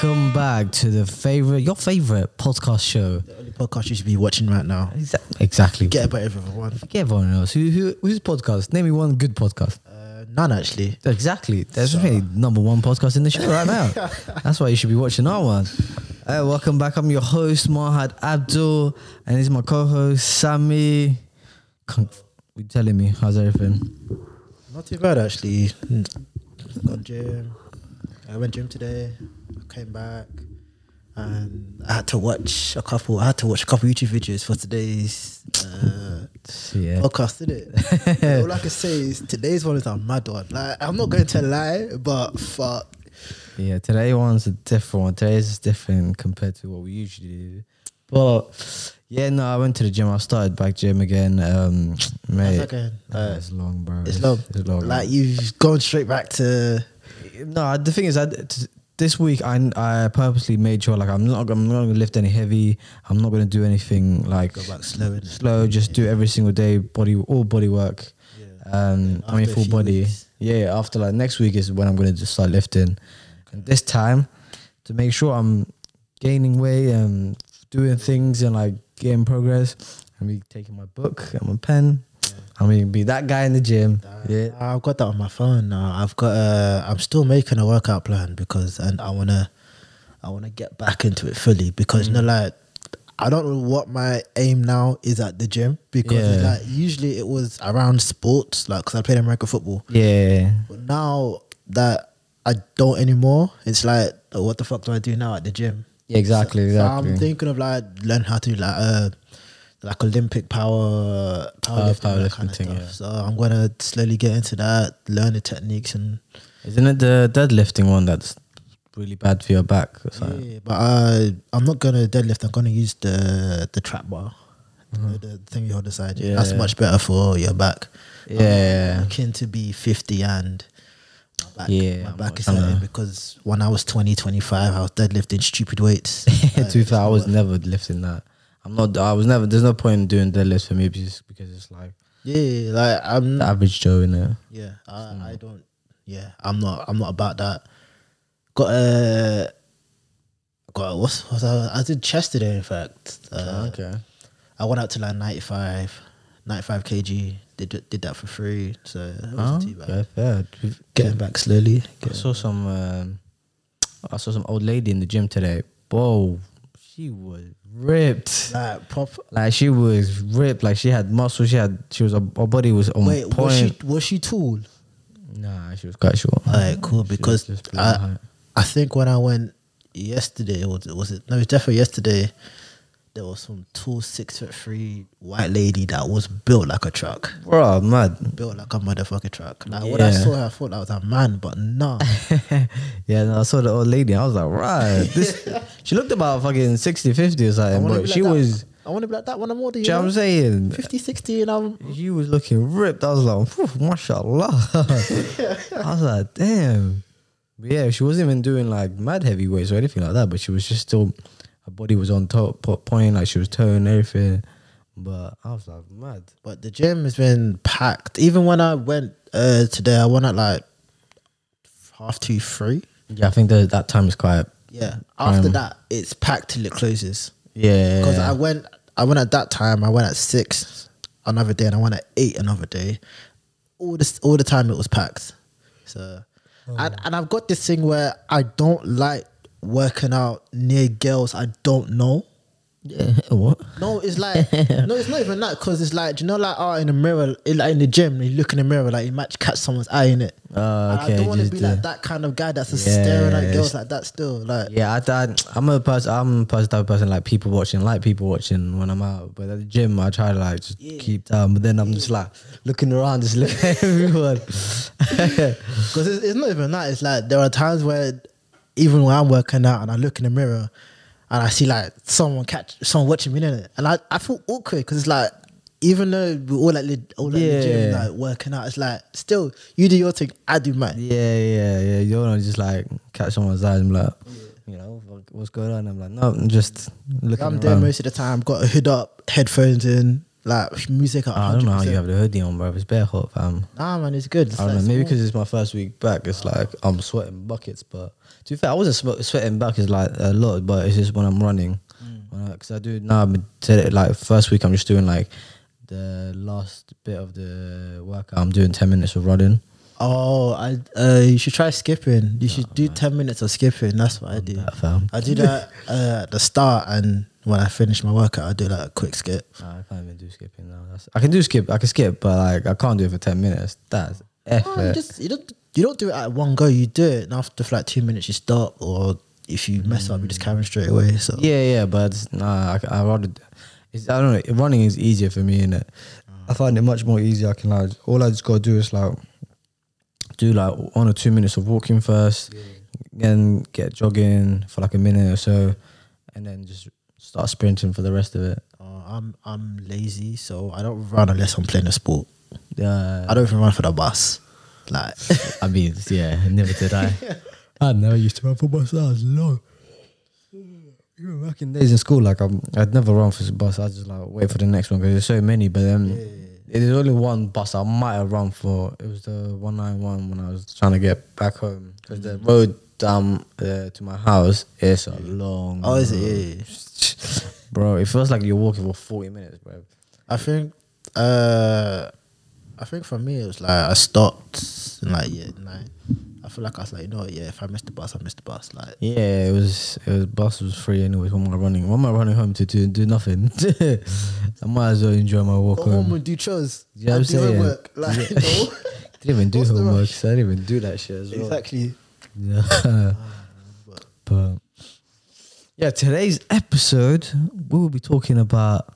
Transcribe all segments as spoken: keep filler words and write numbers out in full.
Welcome back to the favorite, your favorite podcast show. The only podcast you should be watching right now. Exactly. exactly. Forget about everyone. Forget everyone else. Who, who, whose podcast? Name me one good podcast. Uh, none, actually. Exactly. There's so. really number one podcast in the show right now. That's why you should be watching our one. Uh, welcome back. I'm your host, Mahad Abdul, and this is my co-host, Sammy. You're telling me, how's everything? Not too bad, actually. Got gym. I went gym today. I came back, and I had to watch a couple. I had to watch a couple YouTube videos for today's uh, yeah. podcast, didn't it? Yeah, all I can say is today's one is a mad one. Like, I'm not going to lie, but fuck. Yeah, today one's a different one. Today's is different compared to what we usually do. But yeah, no, I went to the gym. I started back gym again. Um, mate, okay. uh, it's long, bro. It's, it's long. It's long. Like, you've gone straight back to. No, the thing is, I this week I I purposely made sure, like, I'm not I'm not gonna lift any heavy. I'm not gonna do anything like Go back slow, slow. Just yeah. do every single day body all body work. Yeah. Um, I mean full body. Weeks. Yeah, after like next week is when I'm gonna just start lifting. And this time, to make sure I'm gaining weight and doing things and like getting progress, I'm gonna be taking my book and my pen. Yeah. I'm gonna be that guy in the gym. Yeah, I've got that on my phone now. I've got. Uh, I'm still making a workout plan because, and I wanna, I wanna get back into it fully because mm. you know, like, I don't know what my aim now is at the gym because yeah. like usually it was around sports, like, because I played American football. Yeah, but now that I don't anymore, it's like, oh, what the fuck do I do now at the gym? Yeah, exactly. So, exactly. So I'm thinking of like learn how to like uh, like Olympic power powerlifting, power that kind of thing, stuff. Yeah. So I'm gonna slowly get into that, learn the techniques, and isn't it the deadlifting one that's really bad for your back? Or something? Yeah, but I I'm not gonna deadlift. I'm gonna use the the trap bar, mm-hmm. the, the thing you hold aside. Yeah, that's much better for your back. Yeah, I'm looking to be fifty and. Back. Yeah, my back is hurting because when I was twenty, twenty-five, I was deadlifting stupid weights. Like, to be fair, I was never lifting that. I'm not. I was never. There's no point in doing deadlifts for me because because it's like yeah, like I'm the average Joe in there. Yeah, I, so. I don't. Yeah, I'm not. I'm not about that. Got a got a, what's what I, I did chest today. In fact, uh, okay, I went out to like ninety-five, ninety-five kilograms. Did, did that for free, so it wasn't oh, too bad. Fair, fair. Getting back slowly. Getting I saw some. Um, I saw some old lady in the gym today. Whoa, she was ripped. Like pop. Like she was ripped. Like she had muscle. She had. She was. Her body was on Wait, point. Was she, was she tall? Nah, she was quite short. Alright, cool. Because I, I think when I went yesterday, or was it? No, it was definitely yesterday. There was some tall six foot three white lady that was built like a truck. Bro, mad. Built like a motherfucking truck. Like yeah. when I saw her, I thought I was a man, but nah. yeah, no, I saw the old lady. I was like, right. This, she looked about fucking sixty, fifty or something, but like she that. was. I want to be like that when I'm older. You know what I'm saying? fifty, sixty and I'm. She was looking ripped. I was like, mashallah. I was like, damn. But yeah, she wasn't even doing like mad heavyweights or anything like that, but she was just still. Her body was on top point, like she was towing everything, but I was like mad. But the gym has been packed. Even when I went uh, today, I went at like half two, three. Yeah, I think the, that time is quite. Yeah, after um, that it's packed till it closes. Yeah, because I went, I went at that time. I went at six another day, and I went at eight another day. All this, all the time it was packed. So, oh. and, and I've got this thing where I don't like. Working out near girls I don't know. Yeah, what? No, it's like no, it's not even that because it's like, do you know, like oh, in a mirror, it, like in the gym, you look in the mirror, like you might catch someone's eye in it. Oh, okay. I don't want to be the... like that kind of guy that's yeah, staring at girls like that. Still, like yeah, I, I, I'm a person. I'm a person type of person like people watching, like people watching when I'm out. But at the gym, I try to like just yeah. keep down. But then I'm yeah. just like looking around, just looking at everyone. Because it's, it's not even that. It's like there are times where. Even when I'm working out and I look in the mirror and I see like someone catch someone watching me in it, and I, I feel awkward because it's like even though we're all at the all at yeah. the gym like working out, it's like still you do your thing, I do mine. Yeah, yeah, yeah. You don't just like catch someone's eyes and be like, yeah. you know, what's going on? I'm like, no, I'm just looking. I'm there around. Most of the time. Got a hood up, headphones in. Like music at I don't know how you have the hoodie on, bro. It's bare hot, fam. Nah, man, it's good. It's I don't like know, maybe because it's my first week back. It's oh. like I'm sweating buckets, but to be fair, I wasn't sweating buckets like a lot, but it's just when I'm running. Because mm. I, I do now, like first week I'm just doing like the last bit of the workout. I'm doing ten minutes of running. Oh, I uh, you should try skipping. You no, should do man. ten minutes of skipping. That's what I'm I do. That, fam. I do that uh, at the start, and when I finish my workout, I do like a quick skip. Nah, I can't even do skipping now. That's, I can do skip. I can skip, but like I can't do it for ten minutes. That's effort. No, you, just, you don't you don't do it at one go. You do it, and after for like two minutes, you stop. Or if you mess mm. up, you just carry straight away. So yeah, yeah, but nah, I, I rather. It's, I don't know. Running is easier for me, innit? I find it much more easier. I can like all I just gotta do is like. do like one or two minutes of walking first, yeah. then get jogging for like a minute or so, and then just start sprinting for the rest of it. Uh, I'm I'm lazy, so I don't run unless I'm playing a sport. Yeah, I don't even run for the bus. Like, I mean, yeah, never did I. I never used to run for bus. I was low. Even back in days in school, like I'm, I'd never run for the bus. I just like wait for the next one because there's so many. But then. Yeah. There's only one bus I might have run for. It was the one nine one when I was trying to get back home. Because the road down uh, to my house is a long Oh, road. Is it? Yeah. Bro, it feels like you're walking for forty minutes, bro. I think, uh, I think for me, it was like I stopped in like year nine. I feel like I was like, you know, yeah, if I missed the bus, I missed the bus. Like, yeah, it was, it was bus was free anyway. What am I running? What am I running home to do? Do nothing. I might as well enjoy my walk home. Home and do chores. Yeah, I'm saying. Work. Like, yeah. No. Didn't even do What's homework. So I didn't even do that shit as well. Exactly. Yeah. But yeah, today's episode we will be talking about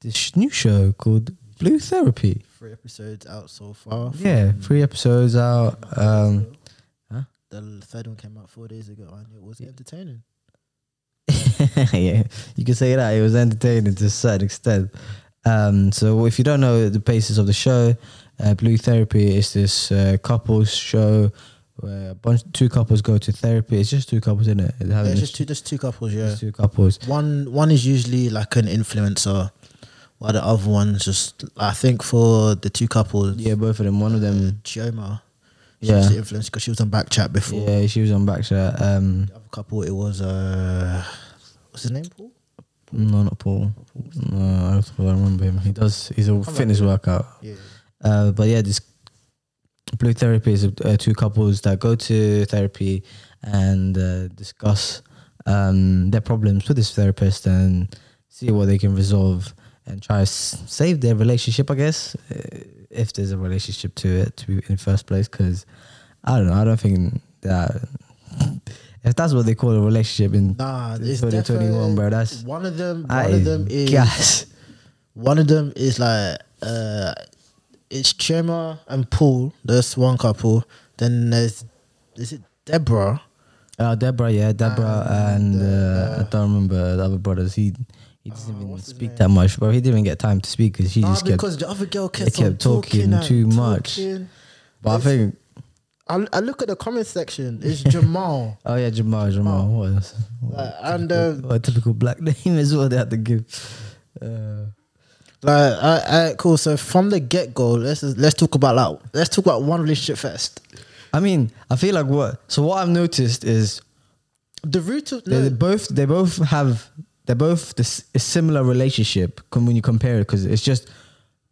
this new show called Blue Therapy. Three episodes out so far. Yeah, three episodes out. Um. The third one came out four days ago, and it was entertaining. Yeah, you can say that. It was entertaining to a certain extent. Um, so if you don't know the basis of the show, uh, Blue Therapy is this uh, couples show where a bunch, two couples go to therapy. It's just two couples, isn't it? Yeah, it's just two, just two couples, yeah. Just two couples. One, one is usually like an influencer, while the other one's just, I think for the two couples. Yeah, both of them. One uh, of them. Chioma. She yeah. was the influencer because she was on Backchat before. Yeah, she was on Backchat. Um, the other couple, it was, uh, what's his name, Paul? Paul? No, not Paul. Paul no, I don't remember him. He does, he's a I'm fitness right. workout. Yeah. Uh, but yeah, this Blue Therapy is uh, two couples that go to therapy and uh, discuss um, their problems with this therapist and see what they can resolve and try to save their relationship, I guess. If there's a relationship to it to be in first place, because I don't know, I don't think that if that's what they call a relationship in nah, twenty twenty-one, bro. That's one of them. One of them is gas. One of them is like uh, it's Chema and Paul. There's one couple. Then there's is it Deborah? Oh, uh, Deborah, yeah, Deborah, and, and uh, uh, I don't remember the other brothers. He. He doesn't uh, even speak that much, bro. He didn't even get time to speak because she nah, just because kept, the other girl kept, kept talking, talking too talking. much. But it's, I think I, I look at the comment section. It's Jamal. Oh yeah, Jamal, Jamal. What, is, what like, typical, and um, what a typical black name is what they had to give. Uh, like, I, I, cool. So from the get go, let's let's talk about like let's talk about one relationship first. I mean, I feel like what. So what I've noticed is the root of no. they both. They both have. They're both this, a similar relationship when you compare it, because it's just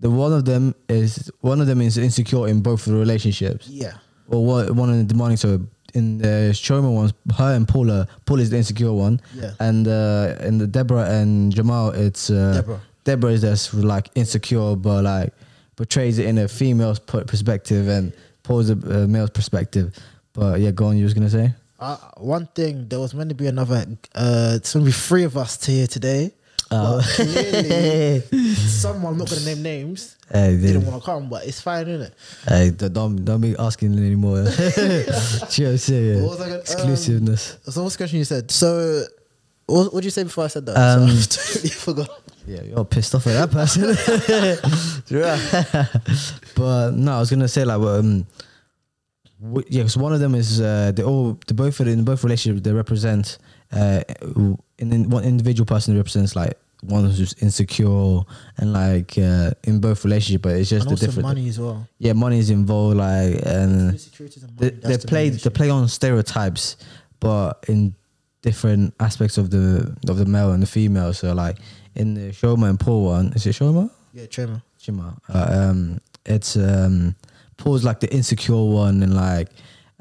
the one of them is one of them is insecure in both the relationships. Yeah. Or one, one of the demanding. So in the Shoma ones, her and Paula, Paula is the insecure one. Yeah. And uh, in the Deborah and Jamal, it's uh, Deborah. Deborah is that's like insecure, but like portrays it in a female's perspective, and Paula's a male's perspective. But yeah, go on. You was gonna say. Uh, one thing, there was meant to be another, uh, it's going to be three of us here today. Oh. But clearly, someone, I'm not going to name names, hey, didn't want to come, but it's fine, isn't it? Hey, don't, don't be asking anymore. Cheers, yeah. What was I gonna, exclusiveness. Um, so what's the question you said? So, what, what did you say before I said that? Um, so I totally forgot. Yeah, you're pissed off at that person. But no, I was going to say like, um, yeah, because one of them is uh, they all they both in both relationships they represent uh, an in one individual person represents like one who's just insecure and like uh, in both relationships, but it's just and the also different money as well. Yeah, money is involved. Like and they, they play the they play on stereotypes, but in different aspects of the of the male and the female. So like in the Chioma and Paul one, is it Chioma? Yeah, Chioma. Chioma. Uh, um, it's um, Paul's like the insecure one and like.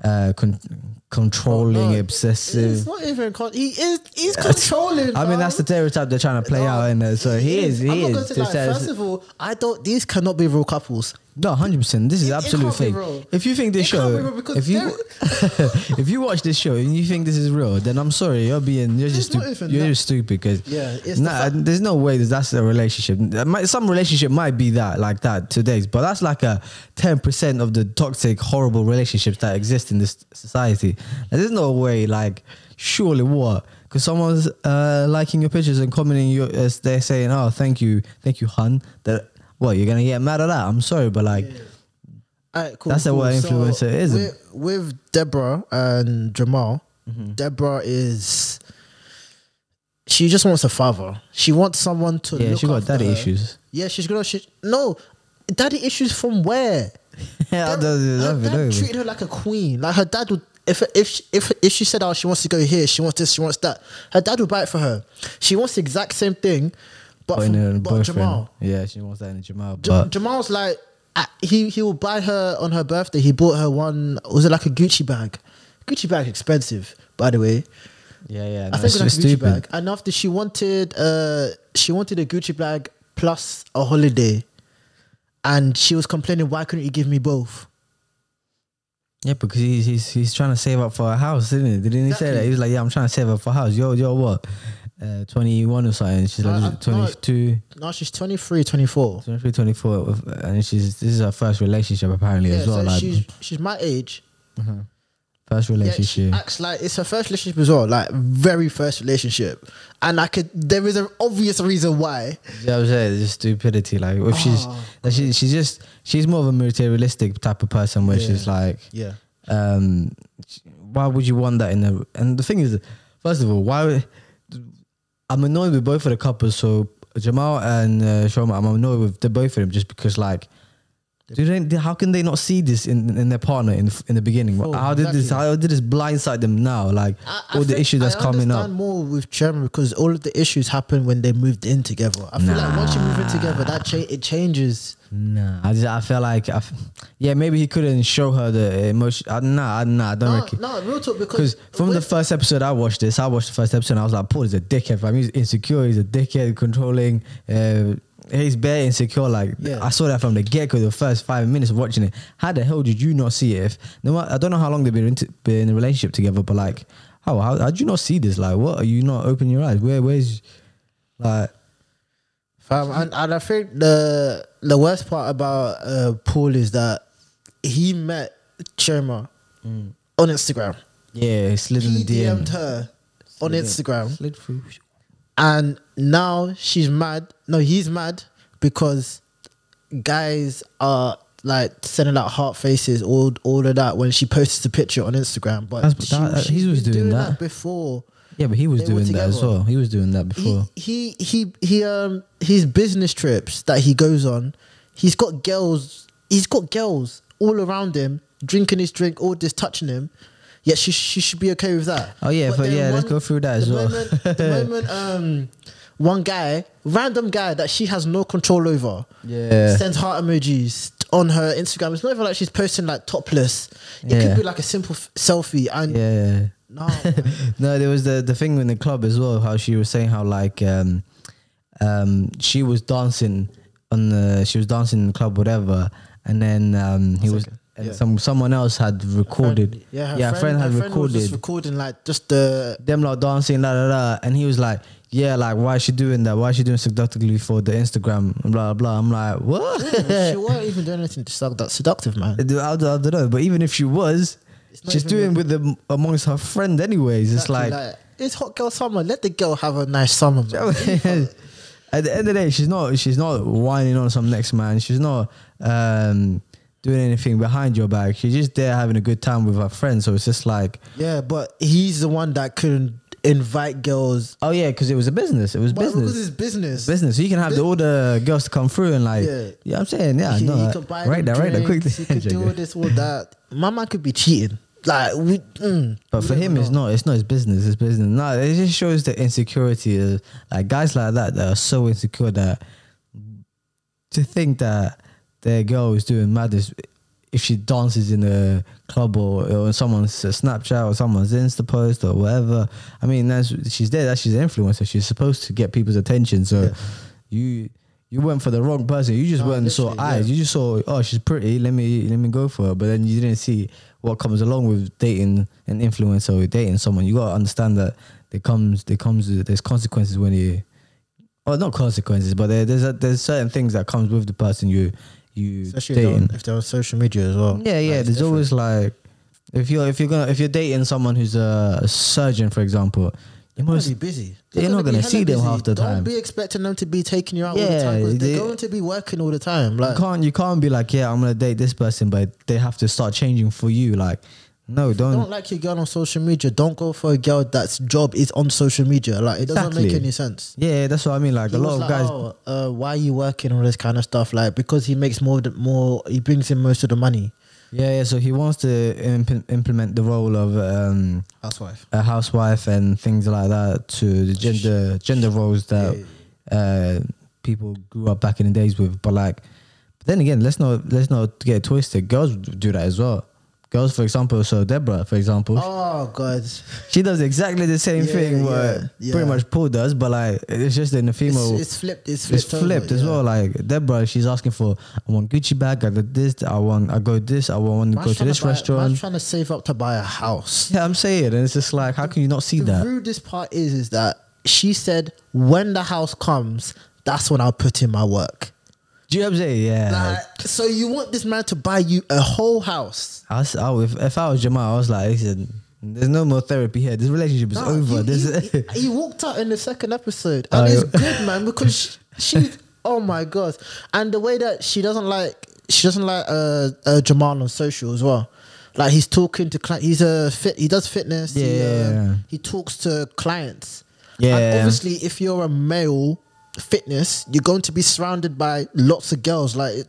Uh, con controlling, oh, no. obsessive. It's not even con he is. He's controlling. I bro. mean, that's the stereotype they're trying to play no, out in there. So he is. He I'm is. Not is. First of all, I don't. These cannot be real couples. No, one hundred percent. This is it, absolute it thing. If you think this it show, if you if you watch this show and you think this is real, then I'm sorry, you're being you're just you're that. just stupid because yeah, nah, the there's no way that that's a relationship. Some relationship might be that like that today's, but that's like a ten percent of the toxic, horrible relationships that exist in this society. And there's no way, like, surely what? Because someone's uh, liking your pictures and commenting, your, uh, they're saying, "Oh, thank you, thank you, hun." That. Well, you're gonna get mad at that. I'm sorry, but like, yeah. All right, cool, that's cool. what influencer so is. With, with Deborah and Jamal, mm-hmm. Deborah is she just wants a father. She wants someone to. Yeah, look she got daddy her. issues. Yeah, she's gonna. She, no, daddy issues from where? Yeah, Deb, her dad treated her like a queen. Like her dad would. If if if if she said, "Oh, she wants to go here. She wants this. She wants that." Her dad would buy it for her. She wants the exact same thing. But, from, but Jamal, yeah, she wants that in Jamal. But Jamal's like he he will buy her on her birthday. He bought her one. Was it like a Gucci bag? Gucci bag expensive, by the way. Yeah, yeah. No, I think it was like a Gucci bag. And after she wanted, uh, she wanted a Gucci bag plus a holiday, and she was complaining, "Why couldn't you give me both?" Yeah, because he's he's he's trying to save up for a house, isn't he? Didn't he say that? He was like, "Yeah, I'm trying to save up for a house." Yo, yo, what? Uh, twenty-one or something. She's no, like twenty-two. No, no, she's twenty-three, twenty-four. twenty-three, twenty-four. And she's, this is her first relationship apparently, yeah, as well. So like, she's, she's my age. Uh-huh. First relationship. Yeah, she acts like it's her first relationship as well, like very first relationship. And I could, there is an obvious reason why. Yeah, I was saying, it's just stupidity. Like, if oh, she's, like she, she's just, she's more of a materialistic type of person where yeah. she's like, yeah. Um, why would you want that in the, and the thing is, first of all, why would, I'm annoyed with both of the couples. So Jamal and uh, Shoma, I'm annoyed with the both of them just because, like, do they? How can they not see this in in their partner in in the beginning? Oh, how exactly. did this? How did this blindside them now? Like I, I all the issue that's I coming up. More with Chairman because all of the issues happen when they moved in together. I nah. feel like once you move in together, that cha it changes. Nah, I just I feel like I, yeah, maybe he couldn't show her the emotion. I, nah, nah, I don't nah, reckon. Nah, real talk because from the first episode I watched this, I watched the first episode and I was like, Paul is a dickhead. I mean, he's insecure. He's a dickhead, controlling. Uh, He's bare insecure. Like yeah. I saw that from the get go. The first five minutes of watching it, how the hell did you not see it? If no, I don't know how long they've been into, been in a relationship together, but like, how how how did you not see this? Like, what are you not opening your eyes? Where where's like, um, and, and I think the the worst part about uh, Paul is that he met Chioma mm. on Instagram. Yeah, he slid in the D M. D M'd her slid on Instagram. It. Slid through. And now she's mad. No, he's mad because guys are like sending out heart faces, all all of that when she posts a picture on Instagram. But That's, she, that, she he was doing, doing that. that before. Yeah, but he was doing that as well. He was doing that before. He, he he he um his business trips that he goes on, he's got girls. He's got girls all around him, drinking his drink, all this touching him. Yeah, she she should be okay with that. Oh yeah, but, but yeah, one, let's go through that as the well. Moment, the moment um, one guy, random guy that she has no control over, yeah, sends heart emojis on her Instagram. It's not even like she's posting like topless. It yeah. could be like a simple f selfie. And yeah, no, no. There was the the thing in the club as well. How she was saying how like um, um, she was dancing on the she was dancing in the club, whatever, and then um, he was. And yeah. some someone else had recorded. Friend, yeah, her yeah, friend, friend had her recorded. Friend was just recording like just the them like dancing, la la la. And he was like, "Yeah, like why is she doing that? Why is she doing seductively for the Instagram?" Blah blah. I'm like, what? Yeah, she wasn't even doing anything that seductive, man. I, I, I don't know. But even if she was, she's doing with them amongst her friend, anyways. Exactly, it's like, like it's hot girl summer. Let the girl have a nice summer, man. At the end of the day, she's not. She's not whining on some next man. She's not. Um, doing anything behind your back. She's just there having a good time with her friends. So it's just like, yeah, but he's the one that couldn't invite girls. Oh yeah, because it was a business. It was but business. Because it's business. Business. So you can have the, all the girls to come through and like, yeah, you know what I'm saying? Yeah, no, like, right, right there, right there, quickly. You could do this or that. Mama could be cheating. Like we, mm, but we for him, know. it's not. It's not his business. It's business. No, it just shows the insecurity of like guys like that that are so insecure that to think that their girl is doing madness if she dances in a club or, or someone's Snapchat or someone's Insta post or whatever. I mean, that's she's there. That's she's an influencer. She's supposed to get people's attention. So yeah. you. You went for the wrong person. You just no, went and saw eyes. Yeah. You just saw, oh, she's pretty. Let me let me go for her. But then you didn't see what comes along with dating an influencer or dating someone. You gotta understand that there comes there comes there's consequences when you, or not consequences, but there, there's a, there's certain things that comes with the person you you Especially dating. If they're, if they're on social media as well. Yeah, yeah. Like, there's different. always like if you're if you're gonna if you're dating someone who's a surgeon, for example. You're going to be busy. They're you're not going to see them busy. half the Don't time. Don't be expecting them to be taking you out yeah, all the time. Because they're they, going to be working all the time. Like, you can't, you can't be like, yeah, I'm going to date this person, but they have to start changing for you. Like, no, don't. Don't like your girl on social media. Don't go for a girl that's job is on social media. Like, it doesn't exactly. make any sense. Yeah, that's what I mean. Like, he a lot of like, guys. Oh, uh, why are you working all this kind of stuff? Like, because he makes more, more. He brings in most of the money. Yeah, yeah. So he wants to imp implement the role of um, housewife, a housewife, and things like that to the gender gender roles that uh, people grew up back in the days with. But like, but then again, let's not let's not get twisted. Girls do that as well. Girls, for example, so Deborah, for example. Oh God, she does exactly the same yeah, thing yeah, what yeah. pretty much Paul does, but like it's just in the female. It's, it's flipped. It's flipped, it's flipped over, as yeah. well. Like Deborah, she's asking for, I want Gucci bag. I got this. I want. I go this. I want to go to this to buy, restaurant. I'm trying to save up to buy a house. Yeah, I'm saying, and it's just like, how can you not see the that? The rudest part is, is that she said, when the house comes, that's when I'll put in my work. Do you know what I'm saying? Yeah. Like, so you want this man to buy you a whole house? I was, I, if, if I was Jamal, I was like, there's no more therapy here. This relationship is no, over. He, he, he walked out in the second episode. And oh, it's good, man, because she, she, oh my God. And the way that she doesn't like, she doesn't like uh, uh, Jamal on social as well. Like he's talking to clients. He's a fit, he does fitness. Yeah. He, uh, yeah. he talks to clients. Yeah. And obviously if you're a male, fitness, you're going to be surrounded by lots of girls. Like it,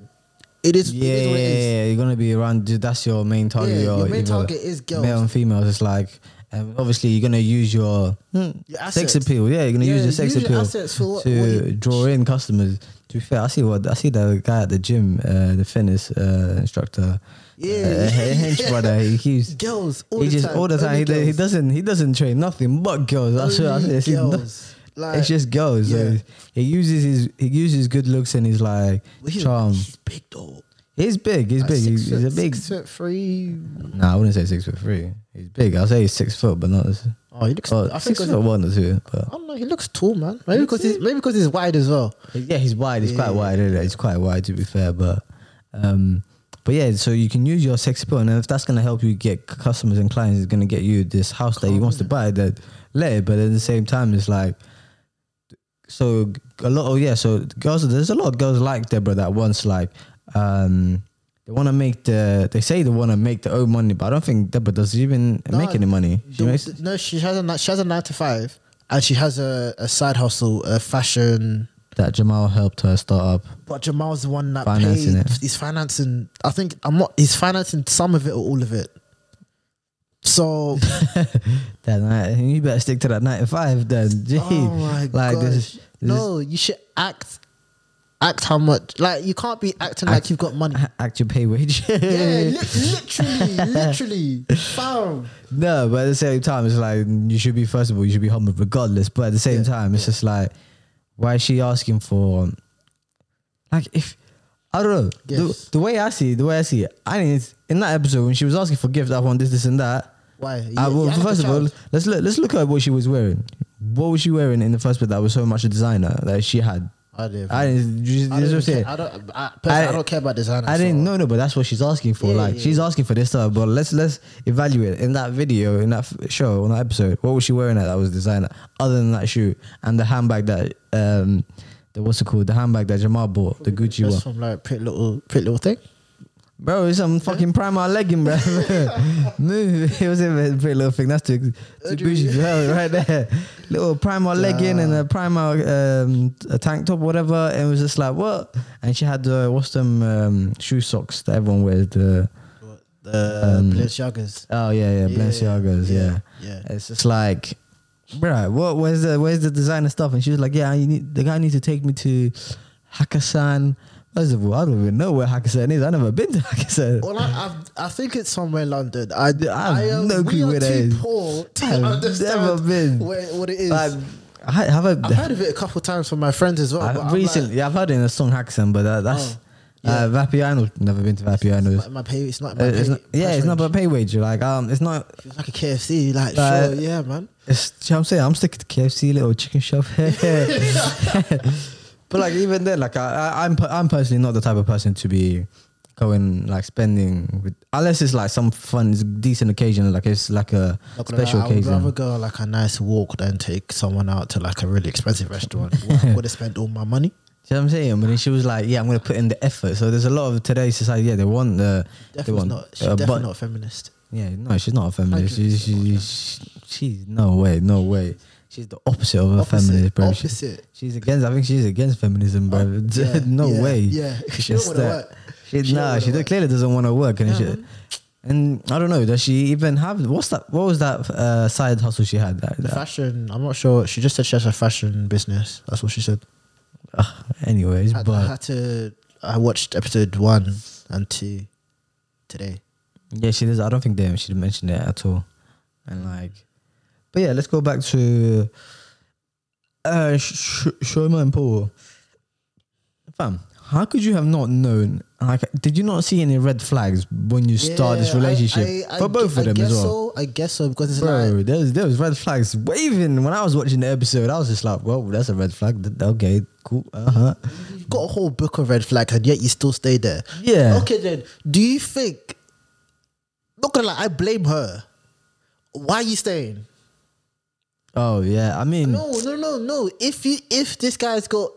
it is. Yeah, it is what it is. Yeah, you're going to be around. That's your main target. Yeah, your, your main target is girls, male and females. It's like, um, obviously, you're going to use your, your sex appeal. Yeah, you're going to yeah, use your sex use appeal your for what, to what you, draw in customers. To be fair, I see what I see. That guy at the gym, uh, the fitness uh, instructor. Yeah, uh, hench yeah. brother. He keeps girls all he the just, time. All the time. He, he doesn't. He doesn't train nothing but girls. That's what I see. Girls. Like, it just goes. Yeah. Like, he uses his he uses good looks and his like he's, charm. He's big though. He's big. He's like big. He's, foot, he's a big. Six foot three. Nah, I wouldn't say six foot three. He's big. I'll say he's six foot, but not. Oh, he looks. Oh, I six think foot one or two. But. I don't know. He looks tall, man. Maybe because he's maybe because he's wide as well. Yeah, he's wide. He's yeah. quite wide. Isn't it? He's quite wide to be fair, but. um But yeah, so you can use your sex appeal, and if that's going to help you get customers and clients, it's going to get you this house that he wants to buy, that later. But at the same time, it's like, so a lot of, yeah, so girls, there's a lot of girls like Deborah that wants like, um, they want to make the, they say they want to make their own money, but I don't think Deborah does even no, make any money. She the, makes, no, she has a, she has a nine to five and she has a, a side hustle, a fashion that Jamal helped her start up. But Jamal's the one that financing paid. It. He's financing, I think, I'm not, he's financing some of it or all of it. So. that night, you better stick to that nine to five then. Gee, oh my like gosh. This, this no, you should act, act how much, like you can't be acting act, like you've got money. Act your pay wage. yeah, li literally, literally. Found. No, but at the same time, it's like, you should be, first of all, you should be humble regardless. But at the same yeah, time, it's yeah. just like, why is she asking for, like, if, I don't know, yes. the, the way I see it, the way I see it, I mean, it's, in that episode, when she was asking for gifts, I want this, this, and that. Why? You, I, well, first of all, let's look, let's look at what she was wearing. What was she wearing in the first place that was so much a designer that she had? I didn't. I didn't. I don't care, I don't, I, I, I don't care about designer. I so. didn't. No, no, but that's what she's asking for. Yeah, like, yeah, she's yeah. asking for this stuff, but let's, let's evaluate in that video, in that show, on that episode, what was she wearing that was designer other than that shoe and the handbag that, um, the, what's it called? The handbag that Jamal bought, the Gucci one. From like Pretty Little, Pretty Little Thing. Bro, it's some fucking Primark legging, bro. It was a pretty little thing. That's too, too bougie for hell, right there. Little Primark uh, legging and a Primark um, a tank top, whatever. And it was just like, what? And she had the, uh, what's them um, shoe socks that everyone wears? The what? the um, Plesiagas. Oh, yeah, yeah, yeah Plesiagas, yeah, yeah. yeah. It's just like, bro, what, where's the, where's the designer stuff? And she was like, yeah, you need, the guy needs to take me to Hakkasan. First of all, I don't even know where Hakkasan is. I've never been to Hakkasan. Well, I, I I think it's somewhere in London. I, I, I have no clue where that is. I've never been. Where, what it is. Like, I, have I, I've heard of it a couple of times from my friends as well. I, but recently, like, yeah, I've heard it in a song Hakkasan, but that, that's... Oh. Yeah. Uh, Vapiano, never been to Vapiano. It's not my pay, it's not my uh, pay, it's not, yeah, range. It's not my pay wage. Like, um, it's not. It's like a K F C, like, uh, sure, yeah, man. It's, you know what I'm saying? I'm sticking to K F C, little chicken shop. But like, even then, like, I, I, I'm, I'm personally not the type of person to be going like spending with, unless it's like some fun, it's a decent occasion, like it's like a Look, special I occasion. I would rather go like a nice walk than take someone out to like a really expensive restaurant where I would have spent all my money. You know what I'm saying? But then she was like, yeah, I'm going to put in the effort. So there's a lot of today's society, yeah, they want the... They want, not, she's uh, definitely not a feminist. Yeah, no, she's not a feminist. She's, she's, she's, no way, no way. She's the opposite of a opposite, feminist, bro. Opposite. She, she's against, I think she's against feminism, bro. Um, yeah, no yeah, way. Yeah, she doesn't want to work. She, she nah, she work. clearly doesn't want to work. And, yeah, she, and I don't know, does she even have... What's that? What was that uh, side hustle she had? That, that? Fashion, I'm not sure. She just said she has a fashion business. That's what she said. Uh, anyways, I, but I had to. I watched episode one and two today. Yeah, she does. I don't think they she mentioned it at all. And like, but yeah, let's go back to uh, Chioma and Paul. Fam, how could you have not known? Like, did you not see any red flags when you yeah, start this relationship I, I, for I, both I of them guess as well? So, I guess so because it's bro, like, there was there was red flags waving when I was watching the episode. I was just like, well, that's a red flag. Okay, cool. Uh huh. You've got a whole book of red flags, and yet you still stay there. Yeah. Okay, then. Do you think? Not gonna lie, I blame her. Why are you staying? Oh yeah, I mean, no, no, no, no. If you if this guy's got.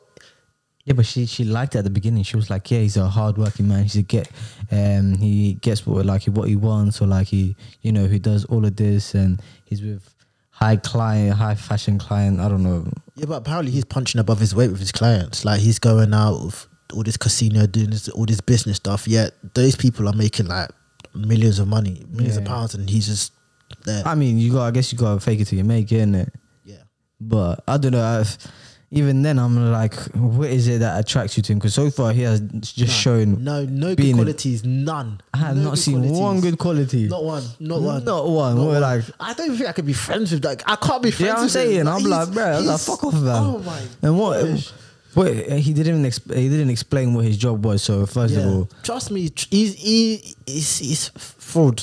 Yeah, but she she liked it at the beginning. She was like, "Yeah, he's a hardworking man. He get, um, he gets what like what he wants, or like he, you know, he does all of this, and he's with high client, high fashion client. I don't know." Yeah, but apparently he's punching above his weight with his clients. Like he's going out of all this casino, doing this, all this business stuff. Yet those people are making like millions of money, millions yeah. of pounds, and he's just there. I mean, you got. I guess you got to fake it till you make it, innit? Yeah. But I don't know. I've, Even then, I'm like, what is it that attracts you to him? Because so far, he has just no, shown... No, no good qualities, none. I have no not seen qualities. one good quality. Not one, not one. Not one. Not We're one. like... I don't think I could be friends with... Like, I can't be friends yeah, I'm with saying, him. I'm like, bro, I'm like, fuck off, man. Oh, my And what... Gosh. What he didn't exp he didn't explain what his job was, so first yeah. of all... Trust me, he's, he, he's, he's fraud.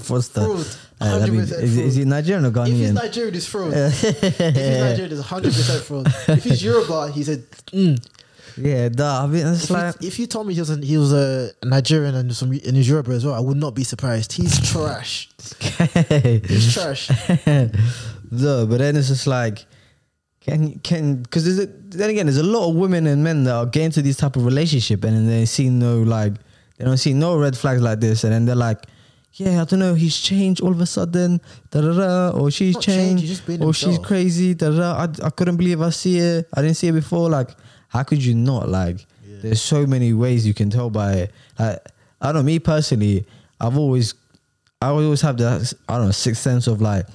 Foster. Fraud. Uh, be, is, is he Nigerian or Ghanaian? If he's Nigerian, it's fraud. If he's Nigerian, it's one hundred percent fraud. If he's Yoruba, he said, mm. yeah, duh. I mean, it's if, like, he, if you told me he was, an, he was a Nigerian and some in his Yoruba as well, I would not be surprised. He's trash. He's trash. No, but then it's just like, can, can, because then again, there's a lot of women and men that are getting into these type of relationship and they see no, like, they don't see no red flags like this. And then they're like, yeah, I don't know, he's changed all of a sudden, da da da, or she's Not changed, changed or himself. she's crazy, da da. I, I couldn't believe I see it. I didn't see it before. Like, how could you not? Like, yeah. there's so many ways you can tell by it. Like, I don't know, me personally, I've always, I always have that, I don't know, sixth sense of like,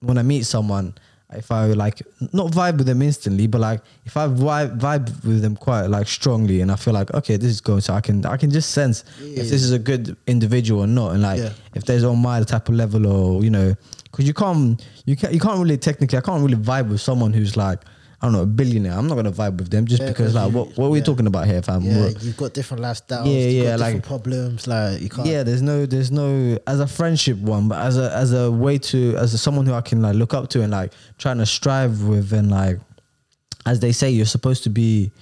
when I meet someone, if I like, not vibe with them instantly, but like, if I vibe, vibe with them quite like strongly and I feel like, okay, this is going, so I can I can just sense yeah, if this is a good individual or not. And like, yeah. if there's on my type of level or, you know, cause you can't, you can't, you can't really technically, I can't really vibe with someone who's like, I don't know, a billionaire. I'm not going to vibe with them just yeah, because like, you, what, what are we yeah. talking about here, fam? Yeah, We're, you've got different lifestyles, yeah, you've yeah, got like, different problems, like you can't. Yeah, there's no, there's no, as a friendship one, but as a, as a way to, as a, someone who I can like look up to and like trying to strive with and like, as they say, you're supposed to be,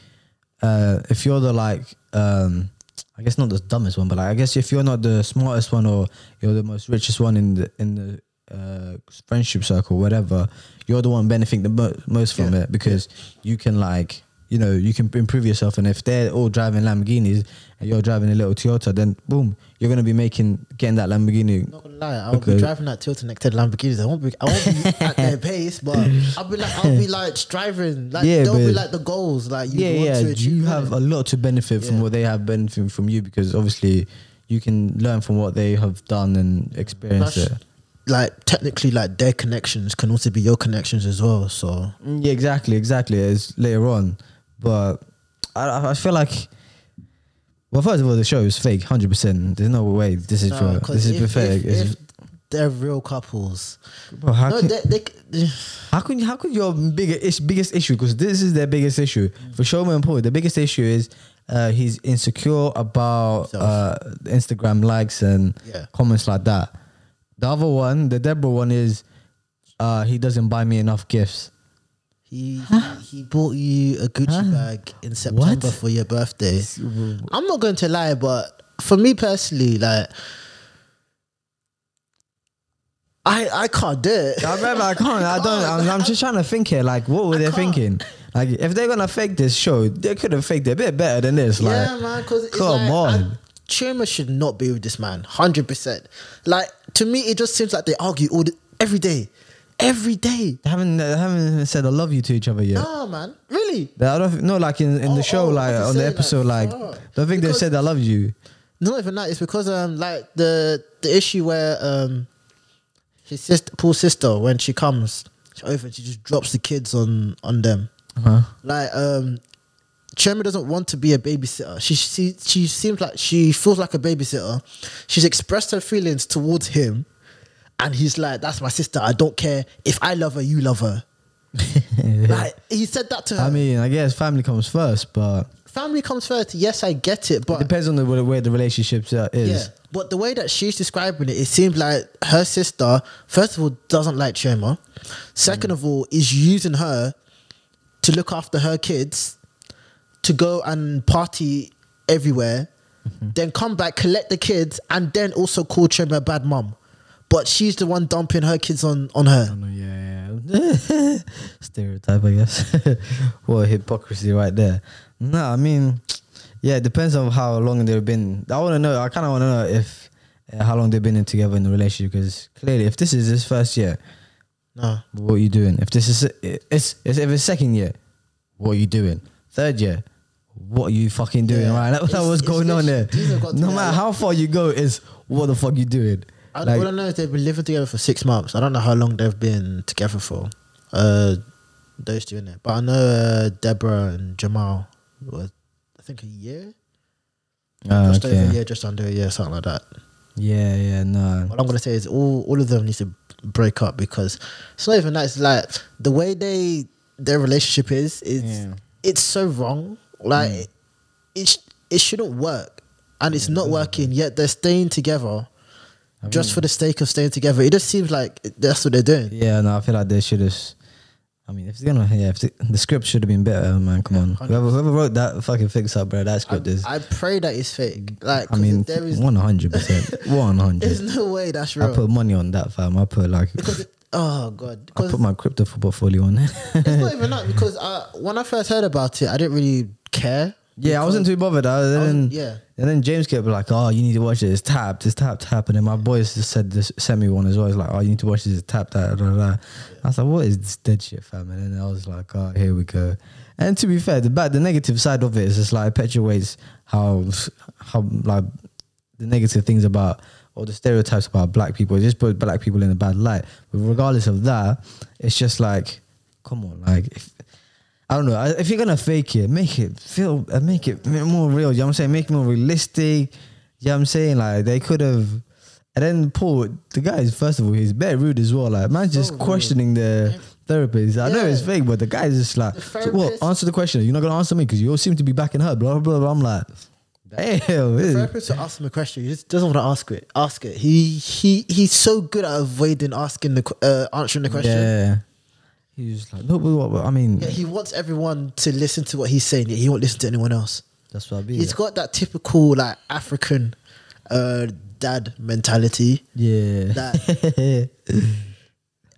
uh, if you're the like, um, I guess not the dumbest one, but like, I guess if you're not the smartest one or you're the most richest one in the, in the, Uh, friendship circle, whatever, you're the one benefiting the mo most from yeah. it because yeah. you can like you know, you can improve yourself. And if they're all driving Lamborghinis and you're driving a little Toyota, then boom, you're going to be making, getting that Lamborghini. I'm not going to lie, I'll okay. be driving that Toyota next to Lamborghinis. I won't be, I won't be at their pace, but I'll be like, I'll be like striving. Like, yeah, they'll be like the goals. Like, you yeah, want yeah. to achieve. You have a lot to benefit yeah. from what they have benefiting from you, because obviously you can learn from what they have done and experience That's, it. Like, technically, like, their connections can also be your connections as well, so... Yeah, exactly, exactly. It's later on. But I I feel like... Well, first of all, the show is fake, one hundred percent. There's no way this is no, true. This if, is pathetic. If, if they're real couples... Bro, how, no, can, they, they, how, can, how could your bigger ish, biggest issue... Because this is their biggest issue. For Chioma and Paul, the biggest issue is... Uh, he's insecure about uh, Instagram likes and yeah. comments like that. The other one, the Deborah one, is uh, he doesn't buy me enough gifts. He huh? he bought you a Gucci huh? bag in September what? for your birthday. I'm not going to lie, but for me personally, like, I I can't do it. I remember I can't. I, I don't. I'm, I'm just trying to think here. Like, what were I they can't. thinking? Like, if they're gonna fake this show, they could have faked it a bit better than this. Like, yeah, man. Cause it's come like, on. I, Chioma should not be with this man, one hundred percent. Like, to me, it just seems like they argue all the, every day. Every day. They haven't, they haven't said I love you to each other yet. No, man. Really? They, I don't, no, like in, in oh, the show, oh, like on the episode, like, like oh. don't think because, they said I love you. Not even that. It's because, um, like, the the issue where um, his sister, Paul's sister, when she comes over, she just drops the kids on, on them. Uh-huh. Like, um... Chioma doesn't want to be a babysitter. She, she she seems like she feels like a babysitter. She's expressed her feelings towards him, and he's like, "That's my sister. I don't care if I love her. You love her." Like, he said that to her. I mean, I guess family comes first, but family comes first. Yes, I get it, but it depends on the way the relationship is. Yeah, but the way that she's describing it, it seems like her sister, first of all, doesn't like Chioma. Second mm. of all, is using her to look after her kids, to go and party everywhere, mm-hmm. then come back, collect the kids, and then also call Chioma a bad mum. But she's the one dumping her kids on, on her. Know, yeah, yeah. Stereotype, I guess. What hypocrisy right there. No, I mean, yeah, it depends on how long they've been. I want to know, I kind of want to know if uh, how long they've been in together in the relationship, because clearly if this is his first year, no. what are you doing? If this is, it's, it's, if it's second year, what are you doing? Third year, what are you fucking doing? Yeah. Right, that, that was going on there. No matter how far you go, is what the fuck you doing? I, like, all I know is they've been living together for six months. I don't know how long they've been together for. Uh, those two in it, but I know uh, Deborah and Jamal were, I think, a year, uh, just okay. over a year, just under a year, something like that. Yeah, yeah, no. What I'm gonna say is all all of them need to break up, because it's not even that. It's like the way they their relationship is. It's. Yeah. It's so wrong. Like, mm. it, sh it shouldn't work, and it's yeah, not working. Yet they're staying together, I just mean, for the sake of staying together. It just seems like that's what they're doing. Yeah, no, I feel like they should have. I mean, if they're gonna, yeah, if they, the script should have been better, man. Come yeah, on, whoever, whoever wrote that fucking fix up, bro. That script I, is. I pray that it's fake. Like, I mean, there is one hundred percent, one hundred. There's no way that's real. I put money on that, fam. I put like. Oh God! I put my crypto portfolio on there. It's not even that, because I, when I first heard about it, I didn't really care. Yeah, I wasn't too bothered. I, and I then, yeah, and then James kept like, "Oh, you need to watch it. It's tapped. It's tapped, tapped." And then my boys just said this Sammy one as well. It's like, "Oh, you need to watch this. It's tapped." That blah, blah, blah. Yeah. I was like, "What is this dead shit, fam?" And then I was like, "Oh, here we go." And to be fair, the bad, the negative side of it is just like perpetuates how how like the negative things about. Or the stereotypes about black people. It just put black people in a bad light. But regardless of that, it's just like, come on, like, if, I don't know. If you're gonna fake it, make it feel, make it more real. You know what I'm saying? Make it more realistic. You know what I'm saying? Like, they could have. And then Paul, the guy is, first of all, he's very rude as well. Like, man's just so questioning the therapist. I yeah. know it's fake, but the guy's just like, the so what? Answer the question. You're not gonna answer me because you all seem to be backing her. Blah blah blah. I'm like. Damn, the therapist will ask him a question. He just doesn't want to ask it. Ask it. He he he's so good at avoiding asking the uh, answering the question. Yeah, he's like, look, what I mean. Yeah, he wants everyone to listen to what he's saying. Yet he won't listen to anyone else. That's what I mean. He's got that typical like African uh, dad mentality. Yeah. That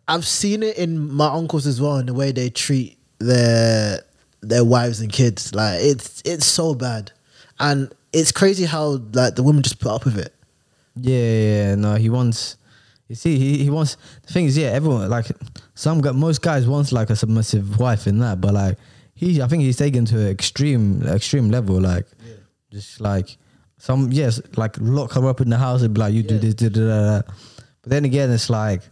I've seen it in my uncles as well, in the way they treat their their wives and kids. Like, it's it's so bad, and it's crazy how like the women just put up with it. Yeah, yeah, no, he wants. You see, he he wants. The thing is, yeah, everyone like some most guys wants like a submissive wife in that, but like he, I think he's taken to an extreme extreme level. Like, yeah. just like some yes, like lock her up in the house and be like, you yeah. do this, do that. But then again, it's like.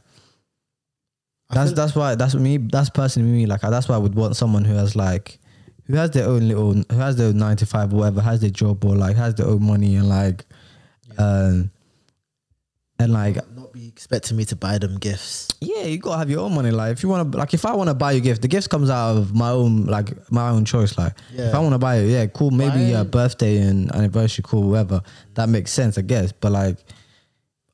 That's that's why that's me. That's personally me. Like that's why I would want someone who has like, who has their own little, who has their own nine to five or whatever, has their job or like has their own money and like, yeah. um, and like not be expecting me to buy them gifts. Yeah, you gotta have your own money. Like if you wanna, like if I wanna buy you a gift, the gift comes out of my own like my own choice. Like yeah. if I wanna buy it, yeah, cool. Maybe your yeah, birthday and anniversary, cool, whatever. That makes sense, I guess. But like.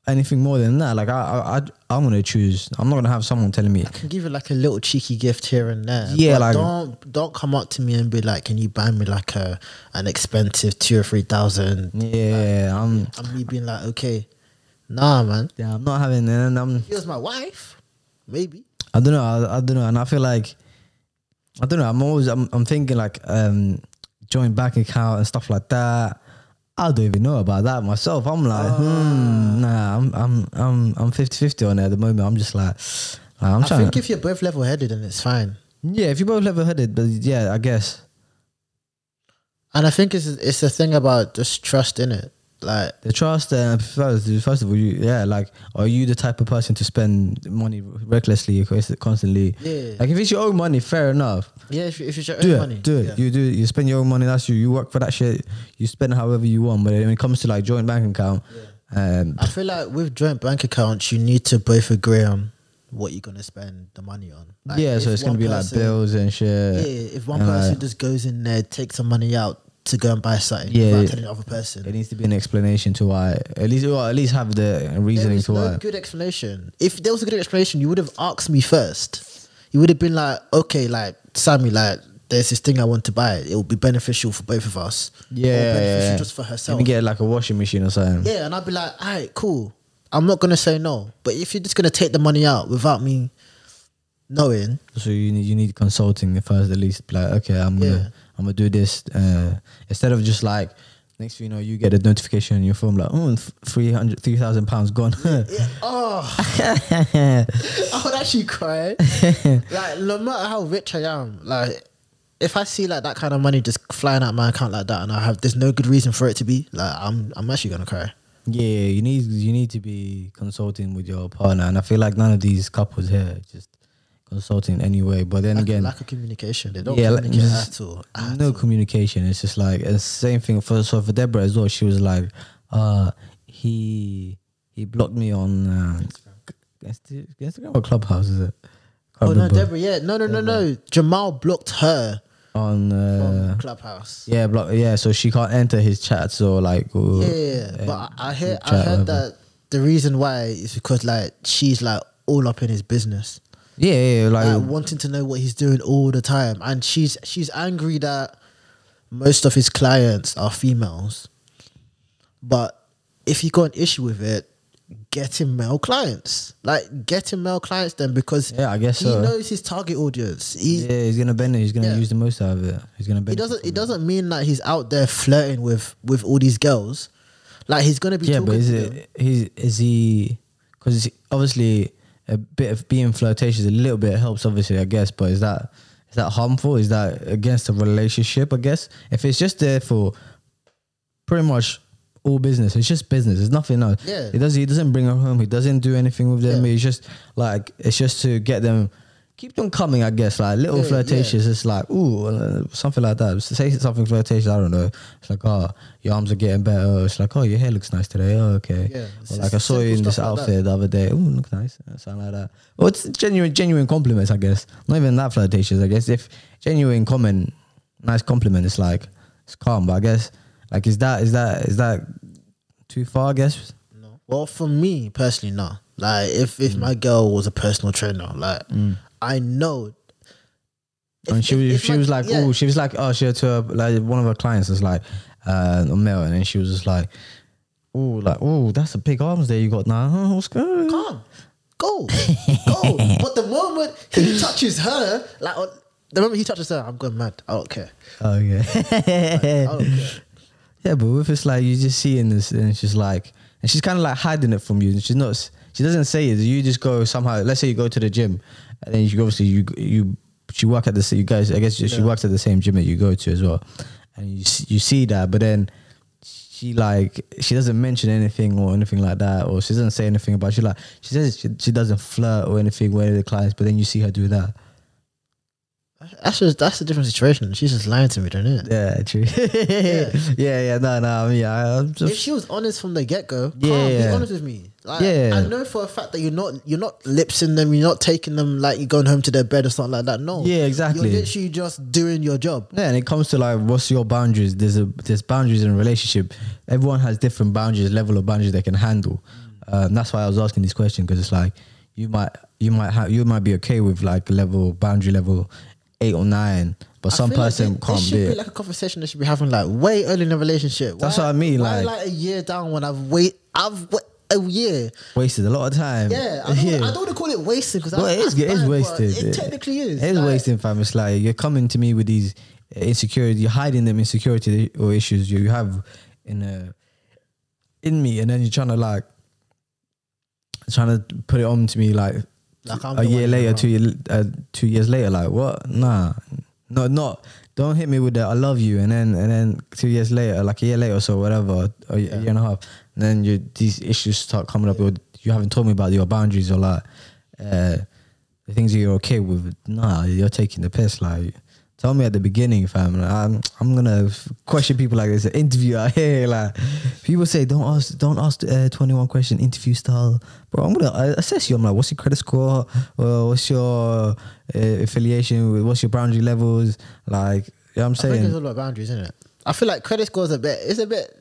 Anything more than that, like I, I, I'm gonna choose. I'm not gonna have someone telling me. I can give you like a little cheeky gift here and there. Yeah, like don't don't come up to me and be like, "Can you buy me like a an expensive two or three thousand?" Yeah, like, I'm. I'm me being like, okay, nah, man. Yeah, I'm not having. And I'm. If it was my wife, maybe. I don't know. I, I don't know, and I feel like, I don't know. I'm always. I'm. I'm thinking like, um, joint bank account and stuff like that. I don't even know about that myself. I'm like, uh, hmm, nah, I'm I'm I'm I'm fifty fifty on it at the moment. I'm just like, like I'm I think to, if you're both level headed, then it's fine. Yeah, if you're both level headed, but yeah, I guess. And I think it's it's the thing about just trust in it, like the trust. Uh, first, first of all, you yeah, like, are you the type of person to spend money recklessly, constantly? Yeah. Like if it's your own money, fair enough. Yeah, if, if it's your own do it, money. Do it. Yeah. You do it. You spend your own money, that's you. You work for that shit. You spend however you want. But when it comes to like joint bank account... Yeah. Um, I feel like with joint bank accounts, you need to both agree on what you're going to spend the money on. Like yeah, so it's going to be person, like bills and shit. Yeah, if one person like, just goes in there, takes some money out to go and buy something yeah, without telling the other person. It needs to be an explanation to why. At least or at least have the reasoning to no why. There was a good explanation. If there was a good explanation, you would have asked me first. You would have been like, okay, like, Sammy, like, there's this thing I want to buy. It will be beneficial for both of us. Yeah, beneficial yeah. just for herself. You can get like a washing machine or something. Yeah, and I'd be like, all right, cool. I'm not going to say no. But if you're just going to take the money out without me knowing. So you need, you need consulting first at least. Like, okay, I'm yeah. going to I'm gonna do this. Uh, instead of just like, next thing you know, you get a notification on your phone like, oh, three thousand pounds gone. Yeah, yeah. Oh, I would actually cry. Like, no matter how rich I am, like, if I see like that kind of money just flying out my account like that, and I have there's no good reason for it to be, like, I'm I'm actually gonna cry. Yeah, you need you need to be consulting with your partner, and I feel like none of these couples here just consulting anyway. But then like again, lack of communication. They don't yeah, communicate just, at all. At no all. communication. It's just like the same thing for so for Deborah as well. She was like, uh, he he blocked me on uh, Instagram. Instagram or Clubhouse. Is it? Can't oh no, Deborah. Yeah, no, no, Deborah. no, no. Jamal blocked her on uh, Clubhouse. Yeah, block. Yeah, so she can't enter his chats or like. Or, yeah, yeah, yeah. Uh, but I heard I heard that the reason why is because like she's like all up in his business. Yeah, yeah, like, like wanting to know what he's doing all the time, and she's she's angry that most of his clients are females. But if you got an issue with it, get him male clients. Like get him male clients then, because yeah, I guess he so. knows his target audience. He's, yeah, he's gonna bend it. He's gonna yeah. use the most out of it. He's gonna bend it. Doesn't it doesn't mean that he's out there flirting with with all these girls. Like he's gonna be yeah, talking but is to it? He's is he? Because obviously. A bit of being flirtatious, a little bit helps, obviously, I guess. But is that is that harmful? Is that against the relationship? I guess if it's just there for pretty much all business, it's just business. It's nothing else. Yeah. It doesn't. He doesn't bring her home. He doesn't do anything with them. Yeah. It's just like it's just to get them, keep them coming. I guess like little yeah, flirtatious. Yeah. It's like ooh, something like that. Say something flirtatious. I don't know. It's like oh, your arms are getting better. It's like oh, your hair looks nice today. Oh, okay. Yeah, or like I saw you in this outfit like the other day. Oh, look nice. Something like that. Well, it's genuine, genuine compliments. I guess not even that flirtatious. I guess if genuine comment, nice compliment. It's like it's calm. But I guess like is that is that is that too far? I guess. No. Well, for me personally, no. Like if if mm. my girl was a personal trainer, like. Mm. I know. If, and she was, if, if she my, was like, yeah. oh, she was like, oh, she had to her, like one of her clients was like uh, a male, and then she was just like, oh, like, oh, that's a big arms there you got now. Huh? What's good? Come, go, go. But the moment he touches her, like The moment he touches her, I'm going mad. I don't care. Oh yeah. Like, I don't care. Yeah, but if it's like you're just seeing this, and it's just like, and she's kind of like hiding it from you. She's not. She doesn't say it. You just go somehow. Let's say you go to the gym, and then you obviously you you she work at the you guys. I guess yeah. she works at the same gym that you go to as well, and you you see that, but then. She like she doesn't mention anything or anything like that, or she doesn't say anything about it. She like she says she, she doesn't flirt or anything with the clients, but then you see her do that. That's just, that's a different situation. She's just lying to me, don't it? Yeah, true. yeah. yeah, yeah, no, no. I mean, I, I'm just, if she was honest from the get go, yeah, calm, yeah. be honest with me. Like, yeah, I know for a fact that you're not you're not lipsing them. You're not taking them like you're going home to their bed or something like that. No, yeah, exactly. You're literally just doing your job. Yeah, and it comes to like, what's your boundaries? There's a there's boundaries in a relationship. Everyone has different boundaries, level of boundaries they can handle. Mm. Um, that's why I was asking this question, because it's like you might you might have you might be okay with like level boundary level. Eight or nine, but I some person like it, can't it should be it. Like a conversation that should be having like way early in a relationship. Why, that's what I mean. Like, like a year down when I've wait, I've wait, a year wasted a lot of time. Yeah, I don't, yeah. I don't want to call it wasted because well, it is, it is wasted. It yeah. technically is. It is like, wasting, fam. It's like you're coming to me with these insecurities, you're hiding them insecurity or issues you have in a, in me, and then you're trying to like trying to put it on to me like. Like a year later, two, year, uh, two years later, like what? Nah, no, not. Don't hit me with that. I love you, and then and then two years later, like a year later or so, whatever, a, yeah. a year and a half, and then you, these issues start coming up. Yeah. You haven't told me about your boundaries or like uh, the things you're okay with. Nah, you're taking the piss. Like, tell me at the beginning, fam. Like, I'm I'm gonna question people like this. An interview out here, like people say, don't ask, don't ask uh, twenty-one question interview style, bro. I'm gonna assess you. I'm like, what's your credit score? Uh, what's your uh, affiliation with? What's your boundary levels? Like, you know what I'm saying, I think it's all about boundaries, isn't it? I feel like credit score is a bit. It's a bit.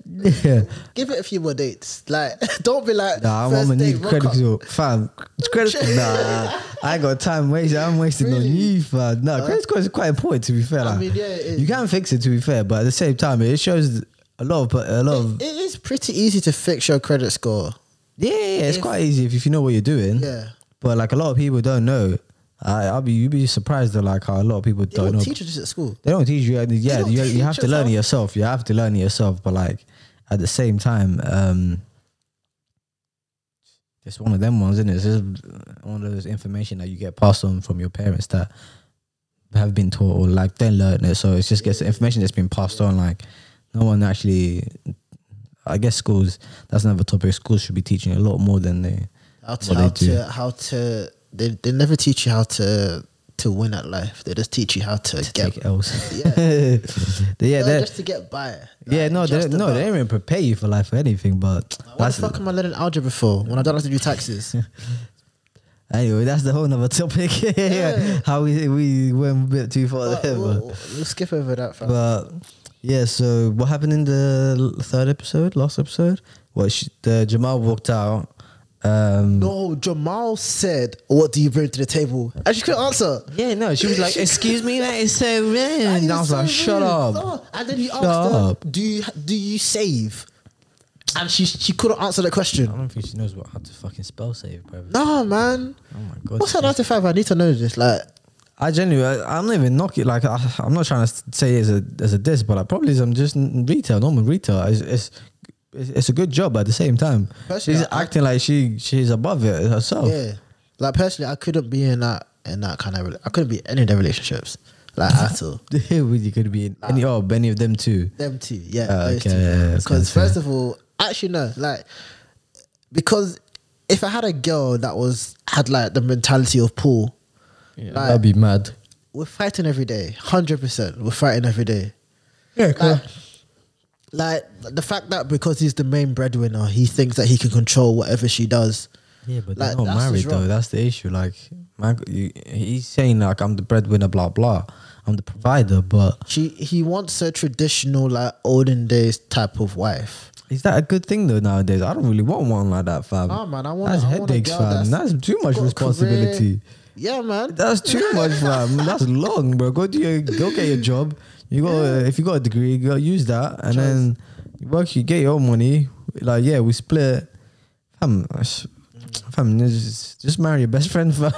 Yeah. Give it a few more dates. Like, don't be like. Nah, I'm gonna need credit score, fam. Credit score. Nah, I ain't got time wasted. I'm wasting really? on you, fam. No, nah, uh, credit score is quite important. To be fair, like, I mean, yeah, it is. You can fix it. To be fair, but at the same time, it shows a lot. But a lot. It, of, it is pretty easy to fix your credit score. Yeah, yeah, yeah it's if, quite easy if, if you know what you're doing. Yeah. But like a lot of people don't know. I, I'll be, you'd be surprised that like how a lot of people they don't, don't know. Teach us at school. They don't teach you. Yeah, you, you have to learn it yourself. You have to learn it yourself. But like at the same time, um, it's one of them ones, isn't it? It's just one of those information that you get passed on from your parents that have been taught or like they learn it. So it's just gets information that's been passed on. Like no one actually, I guess schools, that's another topic. Schools should be teaching a lot more than they, how to, how they do. To, how to, They they never teach you how to to win at life. They just teach you how to, to get else. Yeah, yeah, no, just to get by. Like, yeah, no, they don't, no, they don't even prepare you for life or anything. But like, why the fuck am I learning algebra for when I don't have to do taxes? Anyway, that's the whole nother topic. Yeah. How we we went a bit too far but, there. We'll, but. we'll skip over that. Fast. But yeah, so what happened in the third episode, last episode? Well, she, the Jamal walked out. Um, no, Jamal said, "What do you bring to the table?" And she couldn't answer. Yeah, no, she was like, "Excuse me, that is so rude." And I was so like, "Shut up!" Oh. And then he Shut asked up. her, "Do you do you save?" And she she couldn't answer the question. I don't think she knows what how to fucking spell save, bro. No, man. Oh my god. What's her nine to five? I need to know this. Like, I genuinely, I, I'm not even knocking. Like, I, I'm not trying to say as a as a diss, but I like, probably I'm just retail, normal retail. It's, it's It's a good job, but at the same time, personally, she's I, acting like she she's above it herself. Yeah, like personally, I couldn't be in that in that kind of. I couldn't be in any of their relationships, like at all. You could be in like, any of oh, any of them too. Them too, yeah. Oh, okay, because yeah, yeah, yeah. first of all, actually no, like because if I had a girl that was had like the mentality of Paul, yeah, like, I'd be mad. We're fighting every day, hundred percent. We're fighting every day. Yeah, cool. Like, Like, the fact that because he's the main breadwinner, he thinks that he can control whatever she does. Yeah, but like, they're not married, though. That's the issue. Like, my, you, he's saying, like, I'm the breadwinner, blah, blah. I'm the provider, but... she He wants a traditional, like, olden days type of wife. Is that a good thing, though, nowadays? I don't really want one like that, fam. Oh, man, I want That's I headaches, want a girl fam. That's, that's too much responsibility. Yeah, man. That's too much, fam. That's long, bro. Go, do your, go get your job. You got yeah. uh, if you got a degree, you got to use that, and Just, then you work. You get your own money. Like yeah, we split. Um, Fam, just, just marry your best friend, fam.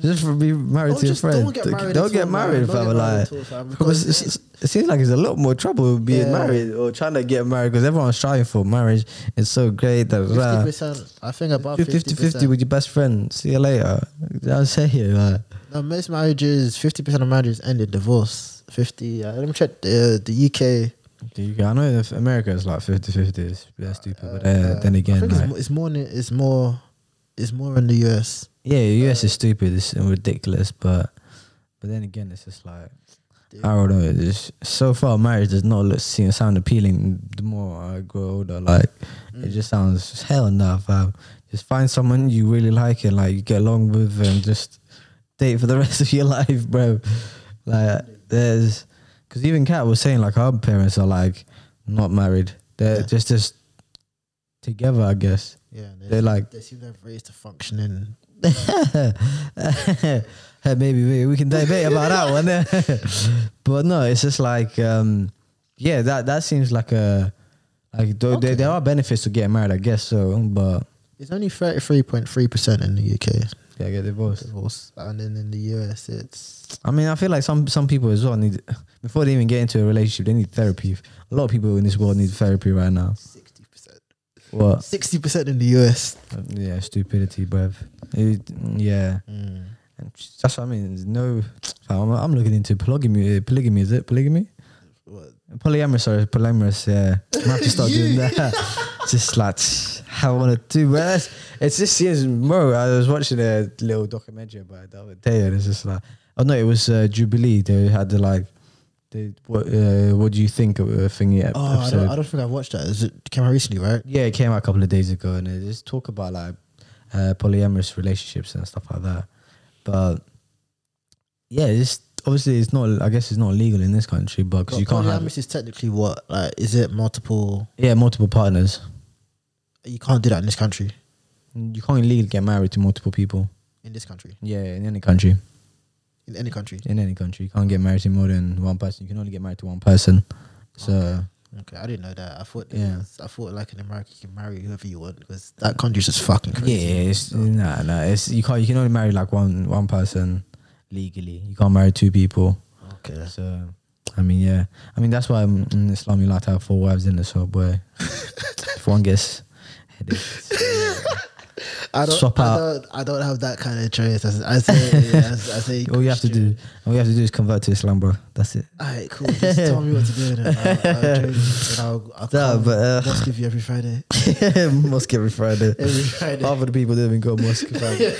Just for be married don't to your friend. Don't get married, don't get married, fam. Like, it seems like it's a lot more trouble being yeah. married or trying to get married because everyone's striving for marriage. It's so great that fifty percent, I think about fifty fifty with your best friend. See you later. I'll say it. Like, no, most marriages, fifty percent of marriages end in divorce. Fifty. Uh, let me check the uh, the U K. The U K, I know if America is like fifty fifty. That's stupid. Uh, but uh, then again, I think like, it's, more, it's more. It's more. It's more in the U S. Yeah, the U S uh, is stupid. It's ridiculous, but but then again, it's just like dude. I don't know. It's just, so far, marriage does not look seem sound appealing. The more I grow older, like mm. it just sounds just hell enough. Um, just find someone you really like and like you get along with, and just date for the rest of your life, bro. Like there's because even Kat was saying like our parents are like not married. They're yeah. just just together, I guess. Yeah, they they're seem, like they seem to have raised to function in. Hey, maybe, maybe we can debate about that one. But no, it's just like um, yeah, that that seems like a like okay. there there are benefits to getting married, I guess. So, but it's only thirty three point three percent in the U K. Yeah, get divorced. Divorced, and then in the U S, it's. I mean, I feel like some some people as well need before they even get into a relationship, they need therapy. A lot of people in this world need therapy right now. What? sixty percent in the U S. Yeah, stupidity, bruv. It, yeah. Mm. That's what I mean. No, I'm, I'm looking into polygamy. Polygamy, is it? Polygamy? What? Polyamorous, sorry. Polyamorous, yeah. I'm have to start doing that. Just like, how I want to do, bro. It's just, yes, bro. I was watching a little documentary about it the other day, and it's just like, oh no, it was uh, Jubilee. They had the like, They, what uh, what do you think of a thingy episode? Oh, I don't, I don't think I've watched that. Is it, it came out recently, right? Yeah, it came out a couple of days ago, and they just talk about like uh, polyamorous relationships and stuff like that. But yeah, it's obviously it's not. I guess it's not legal in this country, but because you can't have polyamorous is technically what? Like, is it multiple? Yeah, multiple partners. You can't do that in this country. You can't legally get married to multiple people in this country. Yeah, in any country. In any country? In any country. You can't get married to more than one person. You can only get married to one person. So okay, okay. I didn't know that. I thought yeah. was, I thought like in America you can marry whoever you want because that country's just fucking crazy. Yeah, it's so. nah nah it's you can't you can only marry like one one person legally. You can't marry two people. Okay. So I mean yeah. I mean that's why in Islam you like to have four wives in the subway. If one gets headaches. I don't, Swap I out. don't. I don't have that kind of choice. I, I say. Yeah, I, I say. All you have to do, all you have to do, is convert to Islam, bro. That's it. Alright, cool. Just tell me what to do. Then I'll, I'll, I'll, I'll no, but, uh, mosque with you every Friday. Mosque every Friday. Every Friday. Half of the people don't even go to mosque. Friday.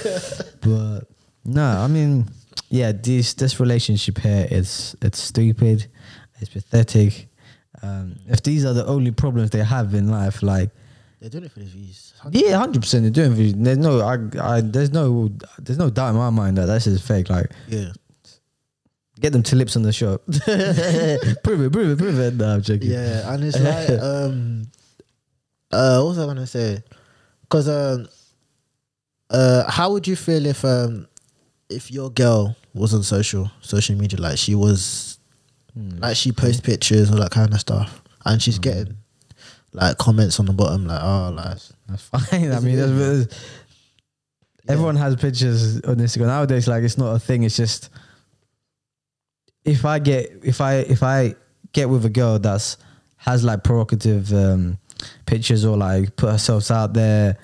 But no, I mean, yeah, this this relationship here is it's stupid, it's pathetic. Um, if these are the only problems they have in life, like. They're doing it for the views. one hundred percent. Yeah, hundred percent. They're doing it for views. There's no, I, I, there's no, there's no doubt in my mind that that's just fake. Like, yeah, get them to lips on the show. prove it, prove it, prove it. No, I'm joking. Yeah, and it's like, um, uh, what was I gonna say? Because, um, uh, how would you feel if, um, if your girl was on social social media, like she was, mm. like she posts pictures or that kind of stuff, and she's mm. getting. Like comments on the bottom, like oh, like that's fine. I mean, that's, that's, yeah. everyone has pictures on Instagram nowadays. Like it's not a thing. It's just if I get if I if I get with a girl that's has like provocative um, pictures or like put herself out there,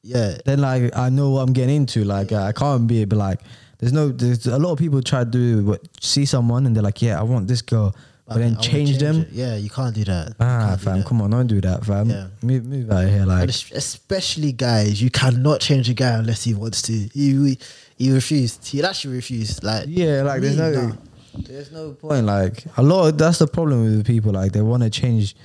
yeah. Then like I know what I'm getting into. Like yeah. I can't be but like there's no. There's a lot of people try to do what see someone and they're like, yeah, I want this girl. But, but then change, change them. It. Yeah, you can't do that. Ah, fam, that. come on, don't do that, fam. Yeah. Move, move out of here, like. But especially guys, you cannot change a guy unless he wants to. He he refused. He actually refused. Like yeah, like there's no, no, there's no point. Like a lot of that's the problem with people. Like they want to change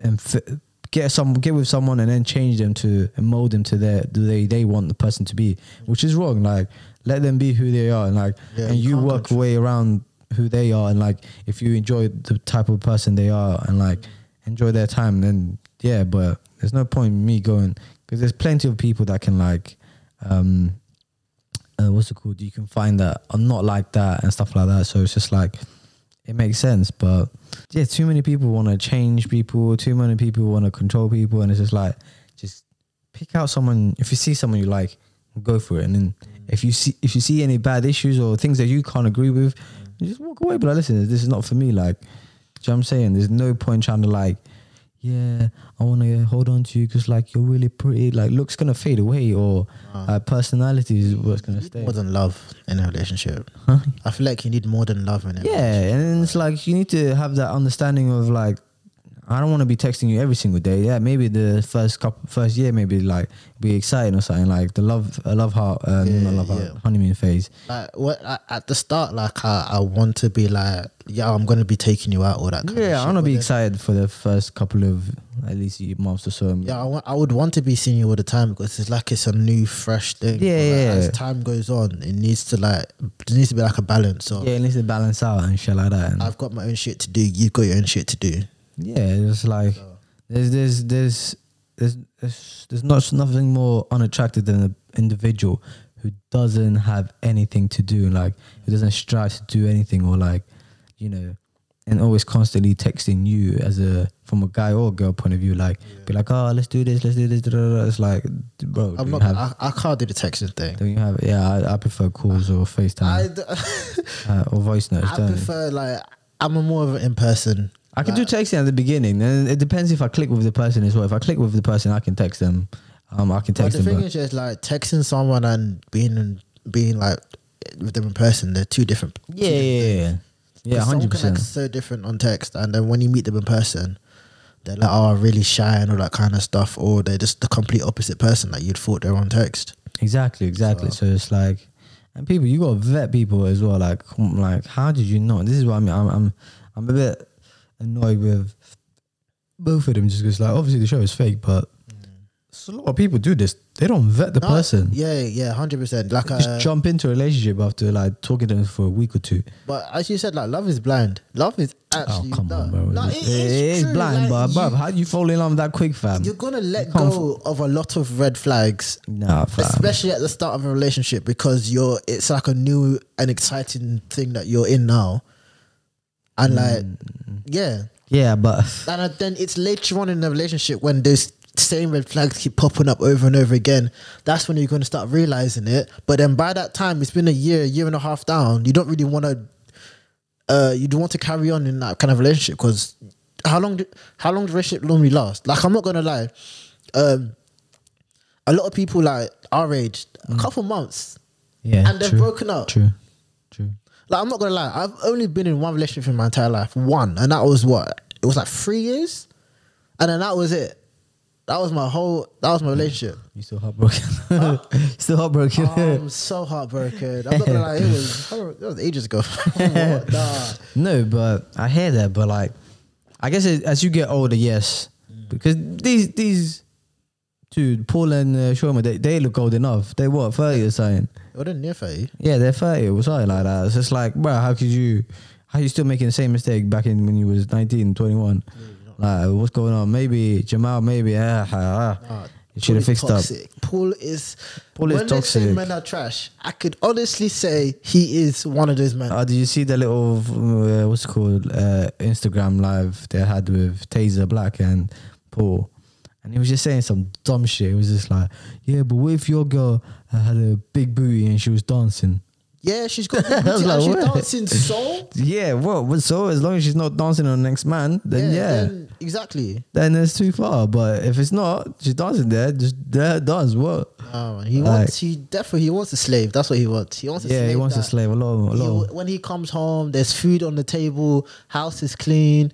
and fit, get some get with someone and then change them to and mold them to their do they they want the person to be, which is wrong. Like let them be who they are, and like yeah, and you work your way around. Who they are and like if you enjoy the type of person they are and like enjoy their time then yeah but there's no point in me going because there's plenty of people that can like um uh, what's it called you can find that I'm not like that and stuff like that so it's just like it makes sense but yeah too many people want to change people too many people want to control people and it's just like just pick out someone. If you see someone you like, go for it. And then mm. if you see if you see any bad issues or things that you can't agree with, you just walk away. But like, listen, this is not for me. Like, do you know what I'm saying? There's no point trying to like, yeah, I want to hold on to you because like you're really pretty. Like, looks gonna fade away, or uh, uh, personality is what's gonna stay. More than love in a relationship. Huh? I feel like you need more than love in it. Yeah, and it's like you need to have that understanding of like, I don't want to be texting you every single day. Yeah, maybe the first couple, first year, maybe like be exciting or something. Like the love, uh, love heart, uh, yeah, not love yeah. heart, honeymoon phase. Like what I, at the start, like I, I want to be like, yeah, I'm gonna be taking you out, all that. Kind yeah, of shit. I want to be excited for the first couple of at least months or so. Yeah, I want, I would want to be seeing you all the time because it's like it's a new, fresh thing. Yeah, yeah, like, yeah. As time goes on, it needs to like there needs to be like a balance. Of, yeah, it needs to balance out and shit like that. And I've got my own shit to do. You've got your own shit to do. Yeah, it's like there's there's there's there's there's, there's not nothing more unattractive than an individual who doesn't have anything to do, like who doesn't strive to do anything, or like, you know, and always constantly texting you as a from a guy or girl point of view, like yeah. be like, oh, let's do this, let's do this. Blah, blah, blah. It's like, bro, I'm not, have, I, I can't do the texting thing. Don't you have? Yeah, I, I prefer calls I, or FaceTime uh, or voice notes. I prefer it? Like I'm a more of an in person. I can like, do texting at the beginning, and it depends if I click with the person as well. If I click with the person, I can text them. Um, I can text but the them. The thing is, just like texting someone and being being like with them in person, they're two different. Yeah, two yeah, different yeah, yeah, hundred percent. So different on text, and then when you meet them in person, they're like, oh, really shy and all that kind of stuff, or they're just the complete opposite person that like you'd thought they're on text. Exactly, exactly. So, so it's like, and people, you got to vet people as well. Like, like, how did you know? This is what I mean. I'm, I'm, I'm a bit annoyed with both of them just because, like, obviously the show is fake, but mm. a lot of people do this. They don't vet the no, person. Yeah, yeah, one hundred percent. Like, just uh, jump into a relationship after, like, talking to them for a week or two. But as you said, like, love is blind. Love is actually... Oh, come done. on, bro. No, it, it, is it is blind, like, but, bruv, how do you fall in love that quick, fam? You're going to let go of a lot of red flags. Nah, fam. Especially at the start of a relationship because you're it's like a new and exciting thing that you're in now. And like, mm. yeah. Yeah, but... And then it's later on in the relationship when those same red flags keep popping up over and over again. That's when you're going to start realising it. But then by that time, it's been a year, year and a half down. You don't really want to... Uh, you don't want to carry on in that kind of relationship because how long do, how long does the relationship normally last? Like, I'm not going to lie. Um, a lot of people, like, our age, mm. a couple months. Yeah, and they're true, broken up. True, true. Like, I'm not going to lie, I've only been in one relationship in my entire life. One. And that was what? It was like three years? And then that was it. That was my whole, that was my relationship. You're still heartbroken. Huh? Still heartbroken. Oh, I'm so heartbroken. I'm not going to lie, it was, it was ages ago. Nah. No, but I hear that. But like, I guess it, as you get older, yes. Mm. Because these, these, dude, Paul and uh, Chioma, they, they look old enough. They what, thirty or something? Well, they're near thirty. Yeah, they're thirty or something like that. It's just like, bro, how could you, how are you still making the same mistake back in when you was nineteen, twenty-one? Yeah, like, what's going on? Maybe Jamal, maybe, ah, ah, ah. Nah, you should have fixed toxic. up. Paul is, Paul is toxic. When they say men are trash, I could honestly say he is one of those men. Uh, did you see the little, uh, what's it called, uh, Instagram live they had with Taser Black and Paul? And he was just saying some dumb shit. It was just like, yeah, but what if your girl had a big booty and she was dancing? Yeah, she's got big booty like, and she's dancing, so? Yeah, well, so as long as she's not dancing on the next man, then yeah. yeah. Then exactly. Then it's too far. But if it's not, she's dancing there, just there, dance, what? Oh, he like, wants, he definitely, he wants a slave. That's what he wants. He wants a yeah, slave. Yeah, he wants that, a slave, a lot, a lot. He, when he comes home, there's food on the table, house is clean.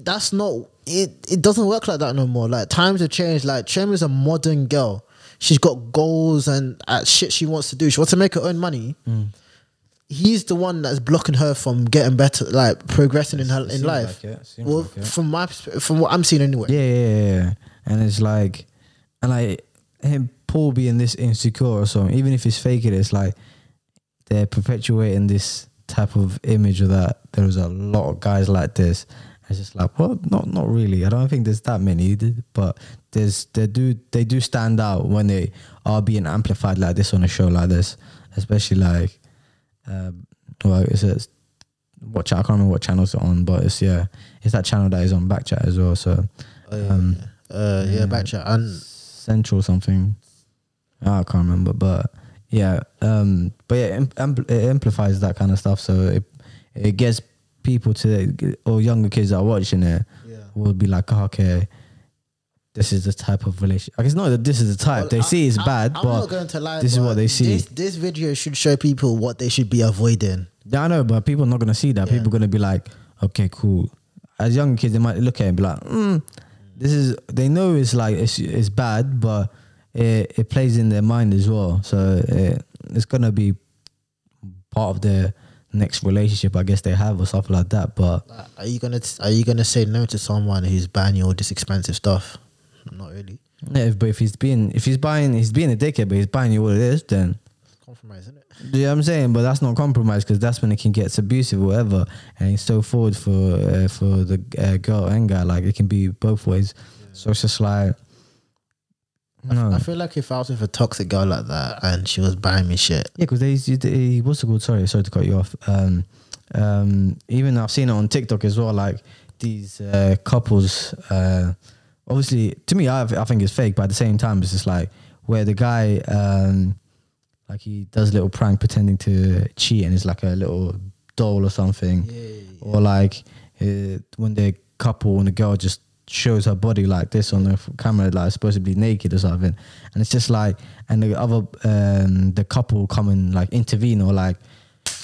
That's not... It it doesn't work like that no more. Like, times have changed. Like, Chioma is a modern girl. She's got goals and uh, shit she wants to do. She wants to make her own money. Mm. He's the one that's blocking her from getting better, like progressing in her in life. Like well, like from my from what I'm seeing anyway. Yeah, yeah, yeah. And it's like, and like him Paul being this insecure or something. Even if he's faking it, it's like they're perpetuating this type of image of that. There was a lot of guys like this. It's just like, well, not not really. I don't think there's that many, but there's they do they do stand out when they are being amplified like this on a show like this, especially like, um, well, it's a, what I can't remember what channels it's on, but it's yeah, it's that channel that is on Backchat as well. So, oh, yeah, um, yeah. Uh, yeah, yeah, Backchat and Central something. I can't remember, but yeah, um, but yeah, it, ampl it amplifies that kind of stuff. So it it gets people to, or younger kids that are watching it, yeah, will be like, oh, okay, this is the type of relationship. Like, it's not that this is the type. Well, they I, see it's I, bad, I'm but not going to lie, this but is what they see. This, this video should show people what they should be avoiding. Yeah, I know, but people are not going to see that. Yeah. People are going to be like, okay, cool. As young kids, they might look at it and be like, mm, this is, they know it's like, it's, it's bad, but it, it plays in their mind as well. So it, it's going to be part of their next relationship, I guess, they have or something like that. But are you going to, are you going to say no to someone who's buying you all this expensive stuff? Not really. Yeah, but if he's being, if he's buying, he's being a dickhead, but he's buying you all it is, then compromise, isn't it? Yeah, you know I'm saying, but that's not compromise, because that's when it can get abusive or whatever, and it's so forward for uh, for the uh, girl and guy. Like, it can be both ways. Yeah. So it's just like, I, no. I feel like if I was with a toxic girl like that and she was buying me shit, yeah, because they, they what's it called? Sorry, sorry to cut you off. Um, um, even I've seen it on TikTok as well. Like these uh, couples, uh, obviously, to me, I I think it's fake, but at the same time, it's just like where the guy. Um, Like he does a little prank pretending to cheat, and it's like a little doll or something. Yeah, yeah, yeah. Or like uh, when the couple and the girl just shows her body like this on the camera, like supposed to be naked or something. And it's just like, and the other, um, the couple come and like intervene, or like,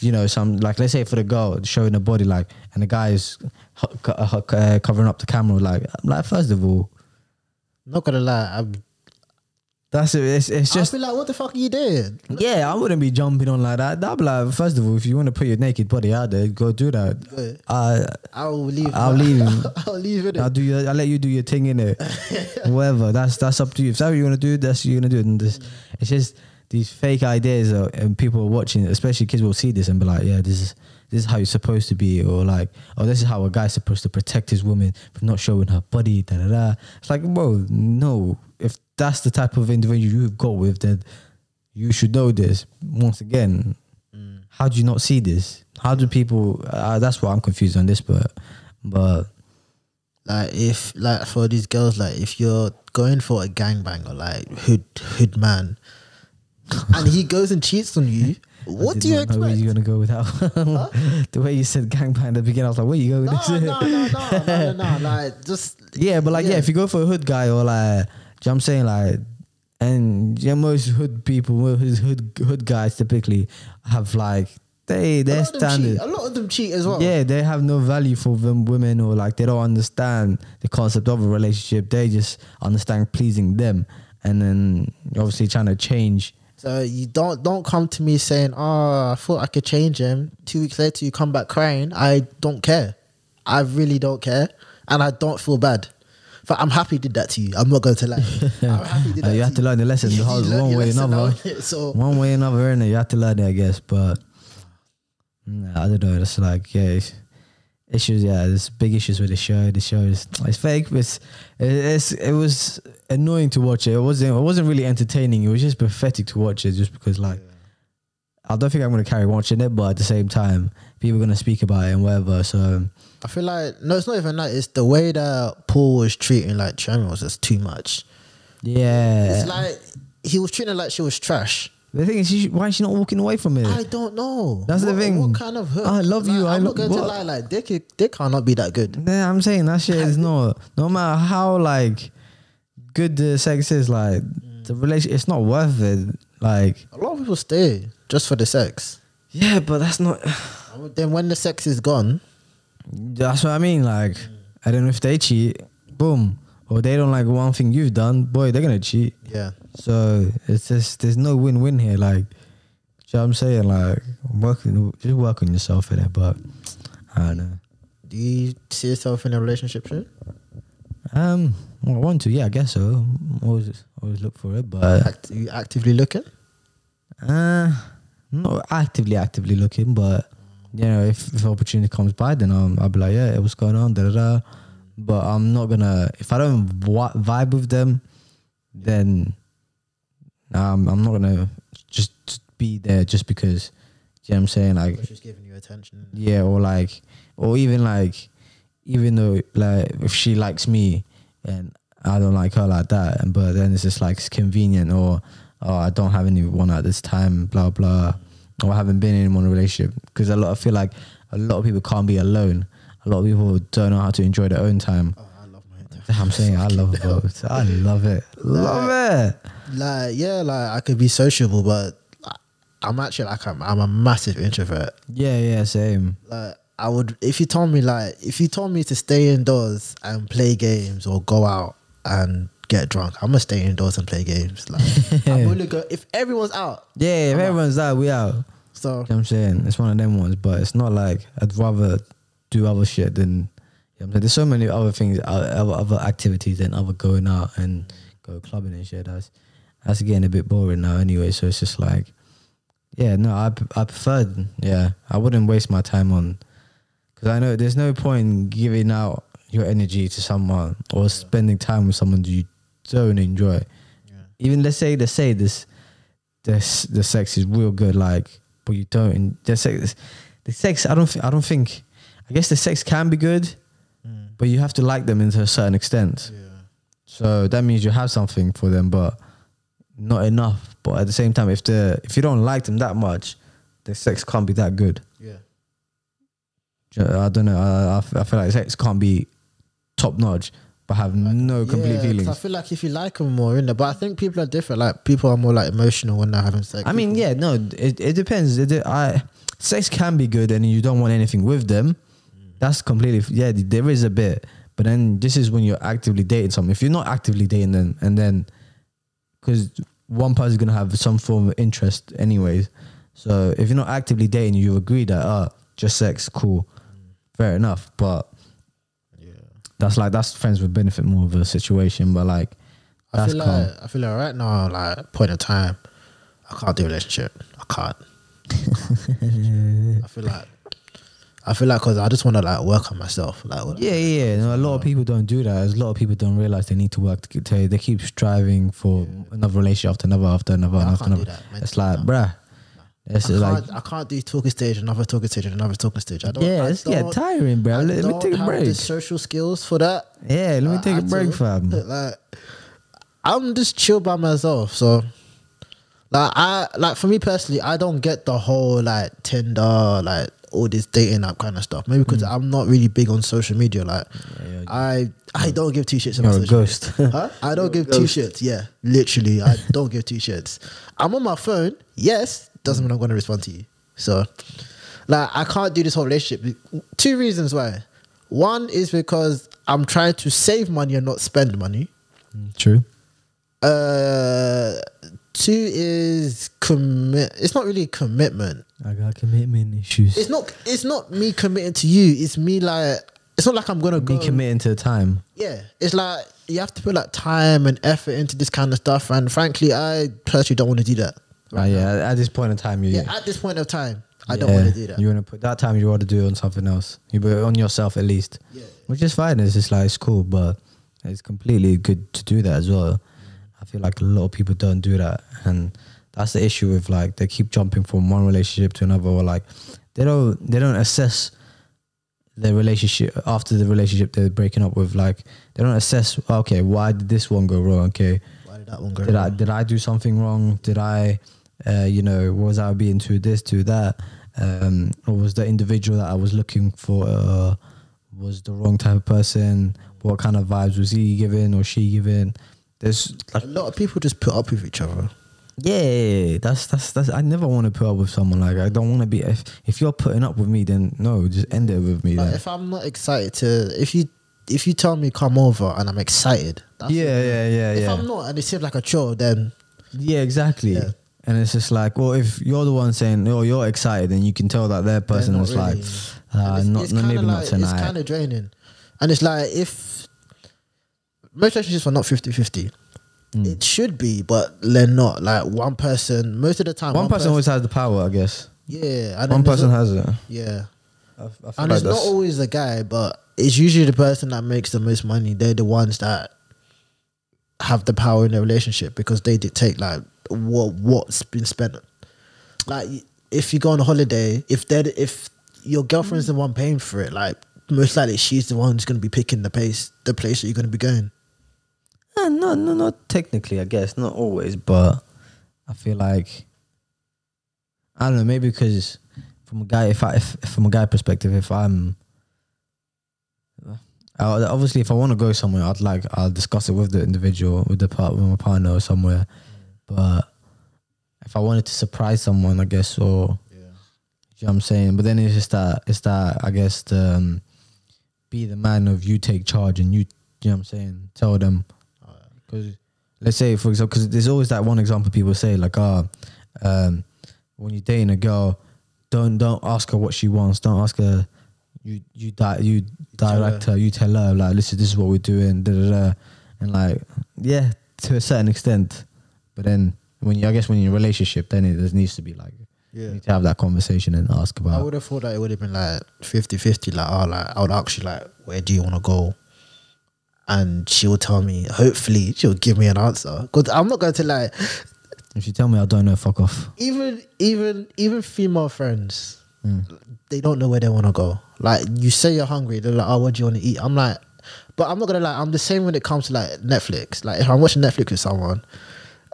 you know, some, like, let's say for the girl showing her body, like, and the guy is uh, covering up the camera. Like, like, first of all, I'm not gonna lie, I'm That's it. It's, it's just. I'd be like, what the fuck are you doing? Yeah, I wouldn't be jumping on like that. I'd be like, first of all, if you want to put your naked body out there, go do that. I, I'll leave. I'll leave. I'll leave it. I'll do your, I'll let you do your thing in it. Whatever. That's that's up to you. If that's what you want to do, that's what you're going to do. And this, it's just these fake ideas, are, and people are watching, especially kids will see this and be like, yeah, this is this is how you're supposed to be, or like, oh, this is how a guy's supposed to protect his woman from not showing her body, da da da. It's like, whoa, no. If that's the type of individual you've got with, then you should know this. Once again, mm. how do you not see this? How do people? Uh, that's why I'm confused on this. But, but like, if like for these girls, like if you're going for a gangbanger, like hood hood man, and he goes and cheats on you. What do you expect? Where you gonna go with that? Huh? The way you said gangbang at the beginning, I was like, "Where you going?" No, with no, no, no, no, no, no, like just yeah, but like yeah. yeah, if you go for a hood guy or like, do you know what I'm saying, like, and yeah, most hood people, most hood hood guys typically have like they they're standard. A lot of them cheat as well. Yeah, they have no value for them women, or like they don't understand the concept of a relationship. They just understand pleasing them, and then obviously trying to change. So you don't don't come to me saying, oh, I thought I could change him. Two weeks later, you come back crying. I don't care. I really don't care. And I don't feel bad. But I'm happy did that to you. I'm not going to lie. I'm happy did that uh, you to have to you. learn the lesson. The whole, one, way lesson another, it, so. one way or another. One way or another, you have to learn it, I guess. But nah, I don't know. It's like, yeah, it's, issues, yeah, there's big issues with the show. The show is it's fake. It's, it's, it was... annoying to watch it. It wasn't. It wasn't really entertaining. It was just pathetic to watch it, just because, like, yeah. I don't think I'm gonna carry watching it. But at the same time, people are gonna speak about it and whatever. So I feel like no, it's not even that. It's the way that Paul was treating like Chioma was just too much. Yeah, it's like he was treating her like she was trash. The thing is, she, why is she not walking away from it? I don't know. That's what, the thing. What kind of hook? I love like, you. I'm I not going what? to lie. Like, they could, they cannot be that good. Yeah, I'm saying that shit is not. No matter how like. good the sex is, like mm. the relation, it's not worth it. Like, a lot of people stay just for the sex. Yeah, but that's not. Then when the sex is gone, that's what I mean. Like, mm. I don't know, if they cheat, boom, or they don't like one thing you've done, boy, they're gonna cheat. Yeah. So it's just there's no win-win here. Like, you know what I'm saying, like working, just work on yourself in it. But I don't know. Do you see yourself in a relationship soon? Um. I want to, yeah, I guess so. Always, always look for it, but Act, you actively looking? Uh, not actively, actively looking, but you know, if if opportunity comes by, then I'm, I'll be like, yeah, what's going on? Da, da, da. But I'm not gonna. If I don't vibe with them, then um, I'm not gonna just be there just because. You know what I'm saying? Like, it's just giving you attention. Yeah, or like, or even like, even though like if she likes me. And I don't like her like that. And but then it's just like, it's convenient, or oh, I don't have anyone at this time, blah, blah. Or I haven't been in one relationship. Because a lot, I feel like a lot of people can't be alone. A lot of people don't know how to enjoy their own time. Oh, I love my time. I'm saying I love both. I love it. Love like, it. Like, yeah, like I could be sociable, but I'm actually like, I'm, I'm a massive introvert. Yeah, yeah, same. Like, I would, if you told me like, if you told me to stay indoors and play games or go out and get drunk, I'm gonna stay indoors and play games. Like, I'm gonna go, if everyone's out. Yeah, if I'm everyone's out. out, we out. So, you know what I'm saying? It's one of them ones, but it's not like I'd rather do other shit than, you know what I'm saying? There's so many other things, other, other activities than other going out and go clubbing and shit. That's, that's getting a bit boring now anyway. So it's just like, yeah, no, I, I preferred, yeah, I wouldn't waste my time on, because I know there's no point in giving out your energy to someone or yeah. spending time with someone you don't enjoy. Yeah. Even let's say, let's say this, this, the sex is real good, like, but you don't, the sex, the sex I don't, I don't think, I guess the sex can be good, mm. but you have to like them to a certain extent. Yeah. So that means you have something for them, but not enough. But at the same time, if the if you don't like them that much, the sex can't be that good. Yeah, I don't know. I, I feel like sex can't be top notch, but have like, no complete yeah, feelings. I feel like if you like them more, in there, but I think people are different. Like people are more like emotional when they're having sex. I mean, yeah, no, it it depends. It, I sex can be good, and you don't want anything with them. Mm. That's completely yeah. There is a bit, but then this is when you're actively dating someone. If you're not actively dating them, and then because one person's gonna have some form of interest anyways. So if you're not actively dating, you agree that uh oh, just sex, cool. Fair enough. But yeah. That's like that's friends with benefit more of a situation. But like I feel calm. like I feel like right now, like point in time, I can't do a relationship. I can't. I, can't I feel like I feel like because I just want to like work on myself. Like yeah, yeah, yeah. No, a lot of people don't do that. As a lot of people don't realize they need to work. To, they keep striving for yeah. another relationship after another, after another, no, after another. It's like, no. bruh. No. It's I, like, can't, I can't do talking stage, another talking stage, another talking stage. I don't. Yeah, I it's don't, yeah, tiring, bro. Let, let me take a break. I don't have the social skills for that. Yeah, let like, me take I a break, fam. Like, I'm just chill by myself, so. Like I like for me personally, I don't get the whole like Tinder, like all this dating app kind of stuff. Maybe because mm. I'm not really big on social media. Like yeah, I I don't give two shits about social ghost. media. Huh? I don't you're give two shits. Yeah, literally, I don't give two shits. I'm on my phone. Yes, doesn't mean I'm going to respond to you. So, like I can't do this whole relationship. Two reasons why. One is because I'm trying to save money and not spend money. True. Uh. Two is commit. It's not really commitment. I got commitment issues. It's not. It's not me committing to you. It's me like. It's not like I'm gonna be go. committing to the time. Yeah, it's like you have to put like time and effort into this kind of stuff. And frankly, I personally don't want to do that. Right. Uh, yeah. At this point in time, you. Yeah. At this point of time, I yeah, don't want to do that. You want to put that time. You want to do it on something else. You put it on yourself at least. Yeah. Which is fine. It's just like it's cool, but it's completely good to do that as well. I feel like a lot of people don't do that, and that's the issue with like they keep jumping from one relationship to another, or like they don't they don't assess their relationship after the relationship they're breaking up with. Like they don't assess, okay, why did this one go wrong? Okay, why did that one go did wrong? I, did I do something wrong? Did I, uh, you know, was I being too this, too that, um, or was the individual that I was looking for uh, was the wrong type of person? What kind of vibes was he giving or she giving? There's like, a lot of people just put up with each other. Yeah, that's that's that's. I never want to put up with someone. Like I don't want to be. If if you're putting up with me, then no, just end it with me. Like, then. If I'm not excited to, if you if you tell me come over and I'm excited, that's yeah, it. yeah, yeah, if yeah. If I'm not and it seems like a chore, then yeah, exactly. Yeah. And it's just like, well, if you're the one saying, oh, you're excited, then you can tell that their person was really. like, uh, it's, not, it's not maybe like, not tonight. It's kind of draining, and it's like if. Most relationships are not fifty fifty. Mm. It should be, but they're not. Like one person, most of the time. One, one person, person always has the power, I guess. Yeah. And one person a, has it. Yeah. I, I feel and like it's that's... not always the guy, but it's usually the person that makes the most money. They're the ones that have the power in their relationship because they dictate like what, what's been spent. Like if you go on a holiday, if they're, if your girlfriend's mm. the one paying for it, like most likely she's the one who's going to be picking the place, the place that you're going to be going. no, no, not technically, I guess. Not always, but I feel like, I don't know, maybe because from a guy, if I, if, from a guy perspective, if I'm, I, obviously if I want to go somewhere, I'd like, I'll discuss it with the individual, with the part, with my partner or somewhere. But if I wanted to surprise someone, I guess, or, yeah. you know what I'm saying? But then it's just that, it's that, I guess, the, um, be the man of you take charge and you, you know what I'm saying? Tell them. Because let's say, for example, because there's always that one example people say, like, ah, oh, um, when you're dating a girl, don't don't ask her what she wants. Don't ask her, you you, di you direct her. her, you tell her, like, listen, this is what we're doing, da, da, da. And like, yeah, to a certain extent. But then, when you, I guess when you're in a relationship, then it there needs to be like, yeah. you need to have that conversation and ask about. I would have thought that it would have been like fifty fifty, like, oh, like, I would ask you, like, where do you want to go? And she will tell me, hopefully, she'll give me an answer. Because I'm not going to lie. If you tell me I don't know, fuck off. Even, even, even female friends, mm. they don't know where they want to go. Like, you say you're hungry, they're like, oh, what do you want to eat? I'm like, but I'm not going to lie, I'm the same when it comes to, like, Netflix. Like, if I'm watching Netflix with someone,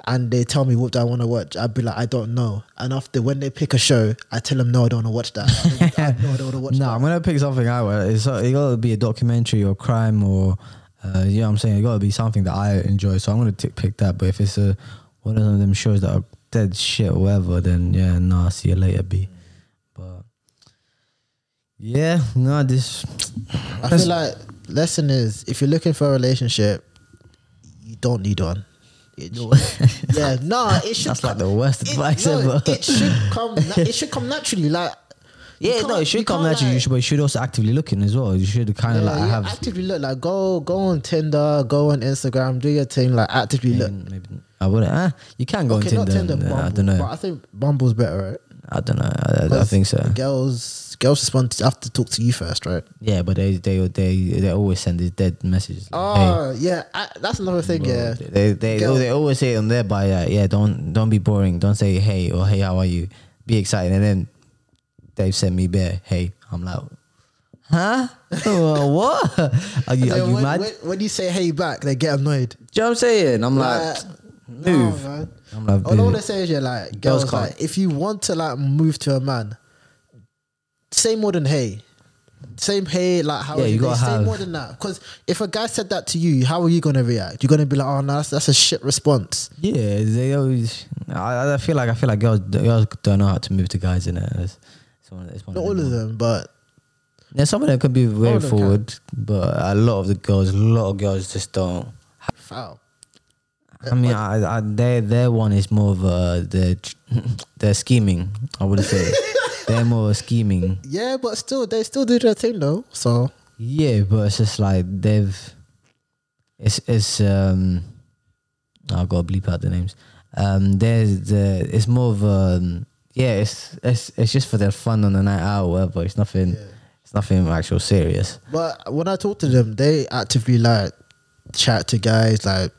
and they tell me what do I want to watch, I'd be like, I don't know. And after, when they pick a show, I tell them, no, I don't want to watch that. I don't, I, no, I don't want to watch nah, that. No, when I pick something I want, it's it got to be a documentary or crime or, uh, you know what I'm saying? It got to be something that I enjoy. So I'm going to pick that. But if it's a, one of them shows that are dead shit or whatever, then yeah, nah, see you later, B. But yeah, no, nah, this. I feel like lesson is, if you're looking for a relationship, you don't need one. It should, yeah, nah, it should. That's come, like the worst it, advice no, ever. It should come. It should come naturally, like. Yeah, no, it should come naturally. Like, you should, but you should also actively looking as well. You should kind of yeah, like yeah, have actively look. Like go, go on Tinder, go on Instagram, do your thing. Like actively maybe, look. Maybe, I wouldn't. Uh, you can go okay, on Tinder. Not Tinder and, uh, Bumble, I don't know. But I think Bumble's better, right? I don't know. I, I think so. Girls, girls respond to, have to talk to you first, right? Yeah, but they they they they always send these dead messages. Like, oh hey, yeah, I, that's another thing. Bro, yeah, they they they, they always say on their bio, like, yeah, don't don't be boring. Don't say hey or hey, how are you? Be excited, and then they've sent me bare hey. I'm like, huh? uh, what? Are you are you when, mad? When, when you say hey back, they get annoyed. Do you know what I'm saying? I'm like, like move. No, man. I'm like, all I want to say is, yeah, like girls, girls like, if you want to like move to a man, say more than hey, same hey, like how yeah, are you, you gotta say have... more than that. Because if a guy said that to you, how are you gonna react? You're gonna be like, oh no, that's, that's a shit response. Yeah, they always. I, I feel like I feel like girls girls don't know how to move to guys in it. It's, it's one, it's one Not of all of them, but yeah, some of them can be very forward, can. but a lot of the girls, a lot of girls just don't. Foul. I mean, I, I, their their one is more of a they're, they're scheming. I would say they're more scheming. Yeah, but still, they still do their thing though. So yeah, but it's just like they've. It's it's um, I've got to bleep out the names. Um, there's the it's more of um, yeah, it's it's it's just for their fun on the night out, or whatever. It's nothing. Yeah. It's nothing actual serious. But when I talk to them, they actively like chat to guys like.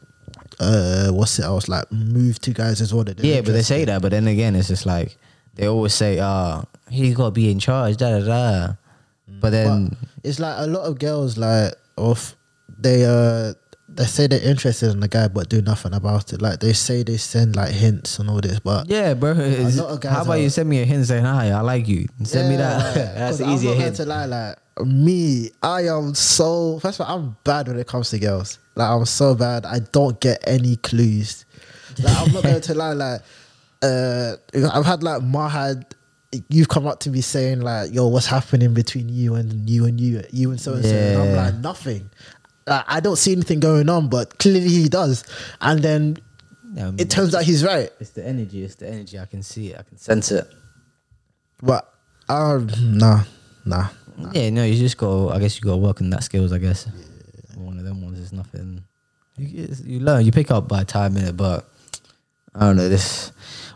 Uh, what's it else like move to guys as well that yeah but they say that, but then again it's just like they always say ah oh, he's got to be in charge da da da but then but it's like a lot of girls like off they uh they say they're interested in the guy but do nothing about it, like they say they send like hints and all this, but yeah bro, a lot of guys how about are, you send me a hint saying hi I like you send yeah, me that like, that's an easier hint to lie, like me I am so first of all I'm bad when it comes to girls. Like, I'm so bad. I don't get any clues. Like, I'm not going to lie. Like, uh, I've had, like, Mahad, you've come up to me saying, like, yo, what's happening between you and you and you, you and so-and-so? Yeah. And I'm like, nothing. Like, I don't see anything going on, but clearly he does. And then yeah, I mean, it turns out he's right. It's the energy. It's the energy. I can see it. I can sense it. But, uh, nah, nah. nah. Yeah, no, you just got, I guess you got to work on that skills, I guess. Yeah. One of them ones is nothing. You, you learn, you pick up by time, innit? But I don't know this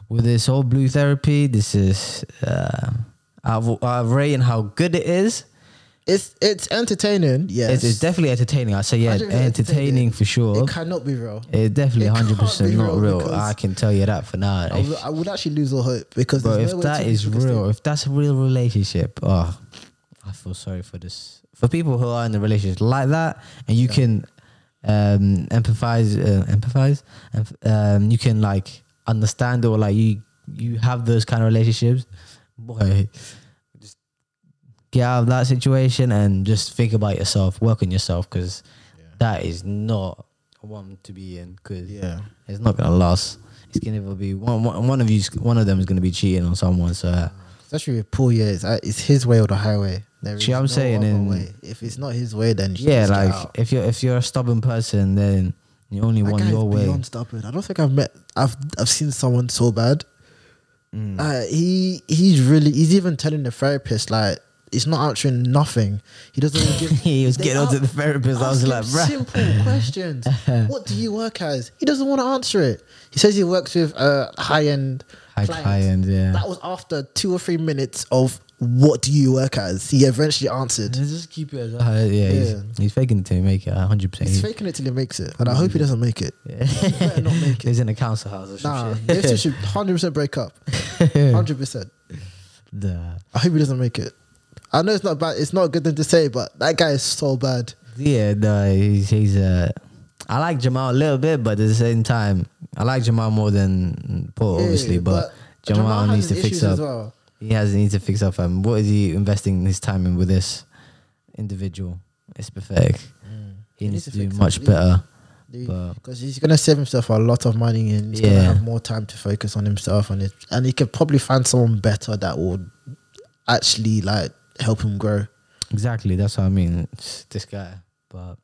with this whole blue therapy. This is uh, I've I've rated how good it is. It's it's entertaining. Yes, it's, it's definitely entertaining. I say yeah, entertaining, entertaining for sure. It cannot be real. It definitely hundred percent not real. I can tell you that for now. I, if, I would actually lose all hope because bro, if no that is real, if that's a real relationship, oh, I feel sorry for this. For people who are in a relationship like that, and you yeah. can um, empathize, uh, empathize, um, you can like understand, or like you you have those kind of relationships, boy, just get out of that situation and just think about yourself, work on yourself, because yeah. that is not one to be in, because yeah. it's not gonna last. It's gonna be one, one one of you, one of them is gonna be cheating on someone. So uh, especially with Paul, yeah, it's, uh, it's his way or the highway. There is, see what I'm no saying, and way. If it's not his way, then yeah, like if you're if you're a stubborn person, then you only that want your way. Beyond stubborn. I don't think I've met I've I've seen someone so bad. Mm. Uh, he he's really he's even telling the therapist like he's not answering nothing. He doesn't even give. He was getting onto the therapist. I was like, bruh. Simple questions. What do you work as? He doesn't want to answer it. He says he works with uh, high end. High, high end. Yeah. That was after two or three minutes of what do you work as? He eventually answered. Let's just keep it as that. Uh, yeah, yeah. He's, he's faking it till he makes it. one hundred percent. He's faking it till he makes it. And I hope he doesn't make it. Yeah. He better not make it. He's in a council house or some shit. Nah, they should one hundred percent break up. one hundred percent. Nah. I hope he doesn't make it. I know it's not bad. It's not a good thing to say, but that guy is so bad. Yeah, no, he's... he's uh, I like Jamal a little bit, but at the same time, I like Jamal more than Paul, yeah, obviously, but, but Jamal, Jamal needs to fix up. Well. He has needs to fix up. Um, what is he investing his time in with this individual? It's pathetic. Mm. He, he needs, needs to do much up. better. Because he's going to save himself a lot of money and he's yeah. going to have more time to focus on himself. And, it, and he could probably find someone better that would actually like help him grow. Exactly. That's what I mean. It's this guy. But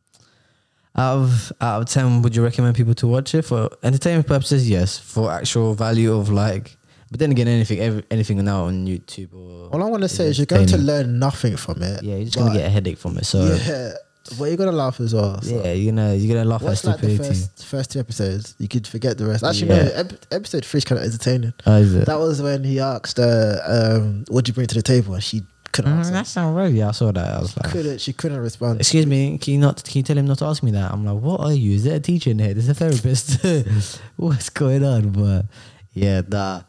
out of, out of ten, would you recommend people to watch it? For entertainment purposes, yes. For actual value of like... But then again, anything every, anything now on YouTube or... All I want to say is you're going to learn nothing from it. Yeah, you're just going to get a headache from it. So yeah, but you're going to laugh as well. So. Yeah, you're going you're to laugh at stupidity. Like the first, first two episodes, you could forget the rest. Actually, yeah. no, ep episode three is kind of entertaining. Oh, is it? That was when he asked her, uh, um, what do you bring to the table? And she couldn't mm, answer. That sounds rude. Yeah, I saw that. I was like... Couldn't, she couldn't respond. Excuse me, can you, not, can you tell him not to ask me that? I'm like, what are you? Is there a teacher in here? There's a therapist. What's going on? But yeah, that...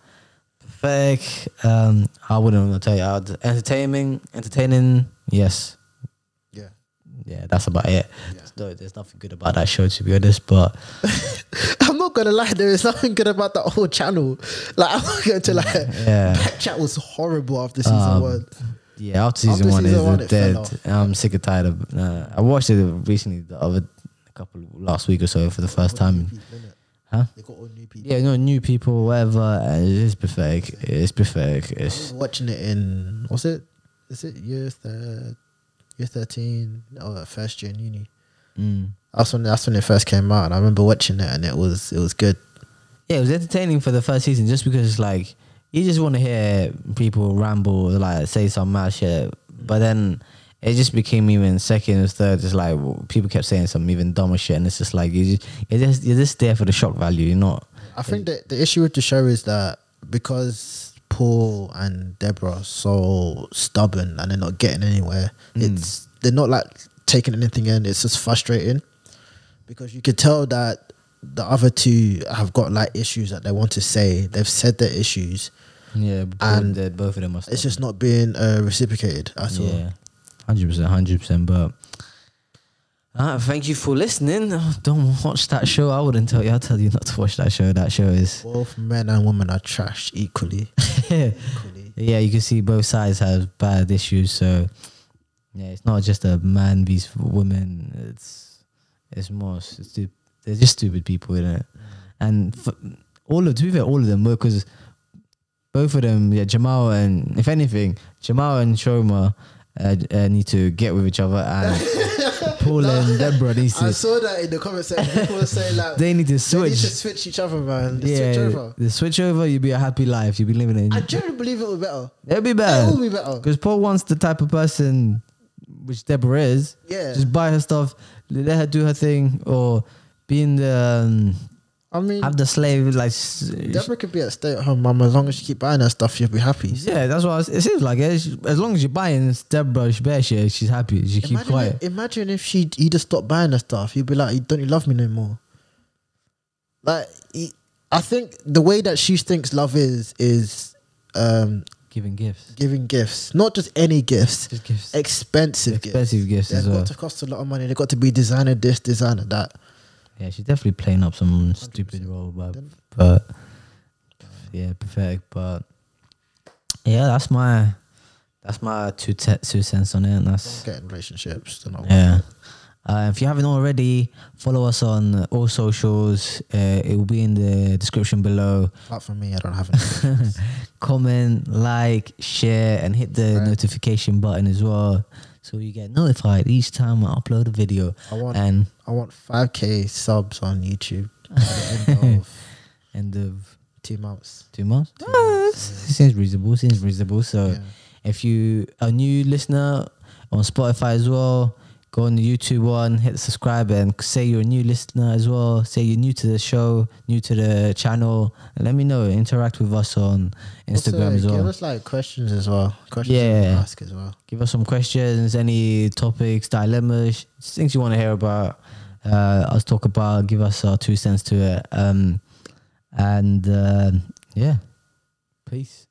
Fake. Um, I wouldn't want to tell you. Entertaining, entertaining. Yes. Yeah. Yeah. That's about it. Yeah. No, there's nothing good about that show, to be honest. But I'm not gonna lie, there is nothing good about that whole channel. Like I'm not going to lie. Yeah. Backchat was horrible after season um, one. Yeah. After season after one, season one it dead. I'm sick and tired of. Uh, I watched it recently, the other a couple last week or so for the first time. Huh? They got all new people. Yeah, no, new people, whatever. It's pathetic. It's pathetic. It's I was watching it in, what's it? Is it year third, year thirteen or first year in uni? Mm. That's when that's when it first came out. And I remember watching it, and it was it was good. Yeah, it was entertaining for the first season, just because it's like you just want to hear people ramble, like say some mad shit. But then it just became even second and third. Just like people kept saying some even dumber shit, and it's just like you just you're just, you're just there for the shock value. You're not. I think that the issue with the show is that because Paul and Deborah are so stubborn and they're not getting anywhere, mm. it's they're not like taking anything in. It's just frustrating because you could tell that the other two have got like issues that they want to say. They've said their issues. Yeah, and both of them are stubborn. It's just not being uh, reciprocated at yeah. all. one hundred percent, one hundred percent, but uh, thank you for listening. Oh, don't watch that show. I wouldn't tell you. I'll tell you not to watch that show. That show is... Both men and women are trashed equally. equally. Yeah, you can see both sides have bad issues. So, yeah, it's not just a man versus woman. It's it's more... It's, they're just stupid people, isn't it? And for, all of, to be fair, all of them were because both of them, yeah, Jamal and... If anything, Jamal and Chioma... Uh, uh, need to get with each other, and Paul no, and Deborah needs to. I saw that in the comment section. People were saying like they need to switch. They need to switch each other, man. They yeah, switch over. The switch over, you'll be a happy life. You'll be living in. I generally believe it will be better. It'll be better. It will be better because Paul wants the type of person which Deborah is. Yeah, just buy her stuff, let her do her thing, or be in the. Um, I mean, have the slave like Deborah could be a stay-at-home mum. As long as you keep buying her stuff, you'll be happy. Yeah, that's what I was, it seems like. It. She, as long as you're buying Deborah, she, she's happy. She imagine keep quiet. If, imagine if she you just stopped buying her stuff, you'd be like, "Don't you love me no more?" Like, I think the way that she thinks love is is um, Giving gifts. Giving gifts. Not just any gifts. Just gifts. Expensive, Expensive gifts. Expensive gifts as well. They've got to cost a lot of money. They've got to be designer this, designer that. Yeah, she's definitely playing up some stupid role, but, but yeah, pathetic. But yeah, that's my that's my two two cents on it. And that's don't get in relationships. They're not yeah. Uh, if you haven't already, follow us on all socials. Uh, it will be in the description below. Apart from me, I don't have any. Comment, like, share, and hit the right. notification button as well, so you get notified each time I upload a video. I want and I want five K subs on YouTube by the end of end of two months. Two months. Two oh, months. It seems reasonable. Seems reasonable. So, yeah. If you are a new listener on Spotify as well. Go on the YouTube one, hit subscribe, and say you're a new listener as well. Say you're new to the show, new to the channel, and let me know. Interact with us on Instagram also, as well. Give us like questions as well. Questions yeah. you can ask as well. Give us some questions, any topics, dilemmas, things you want to hear about. Uh, us talk about. Give us our two cents to it. Um, and uh, yeah, peace.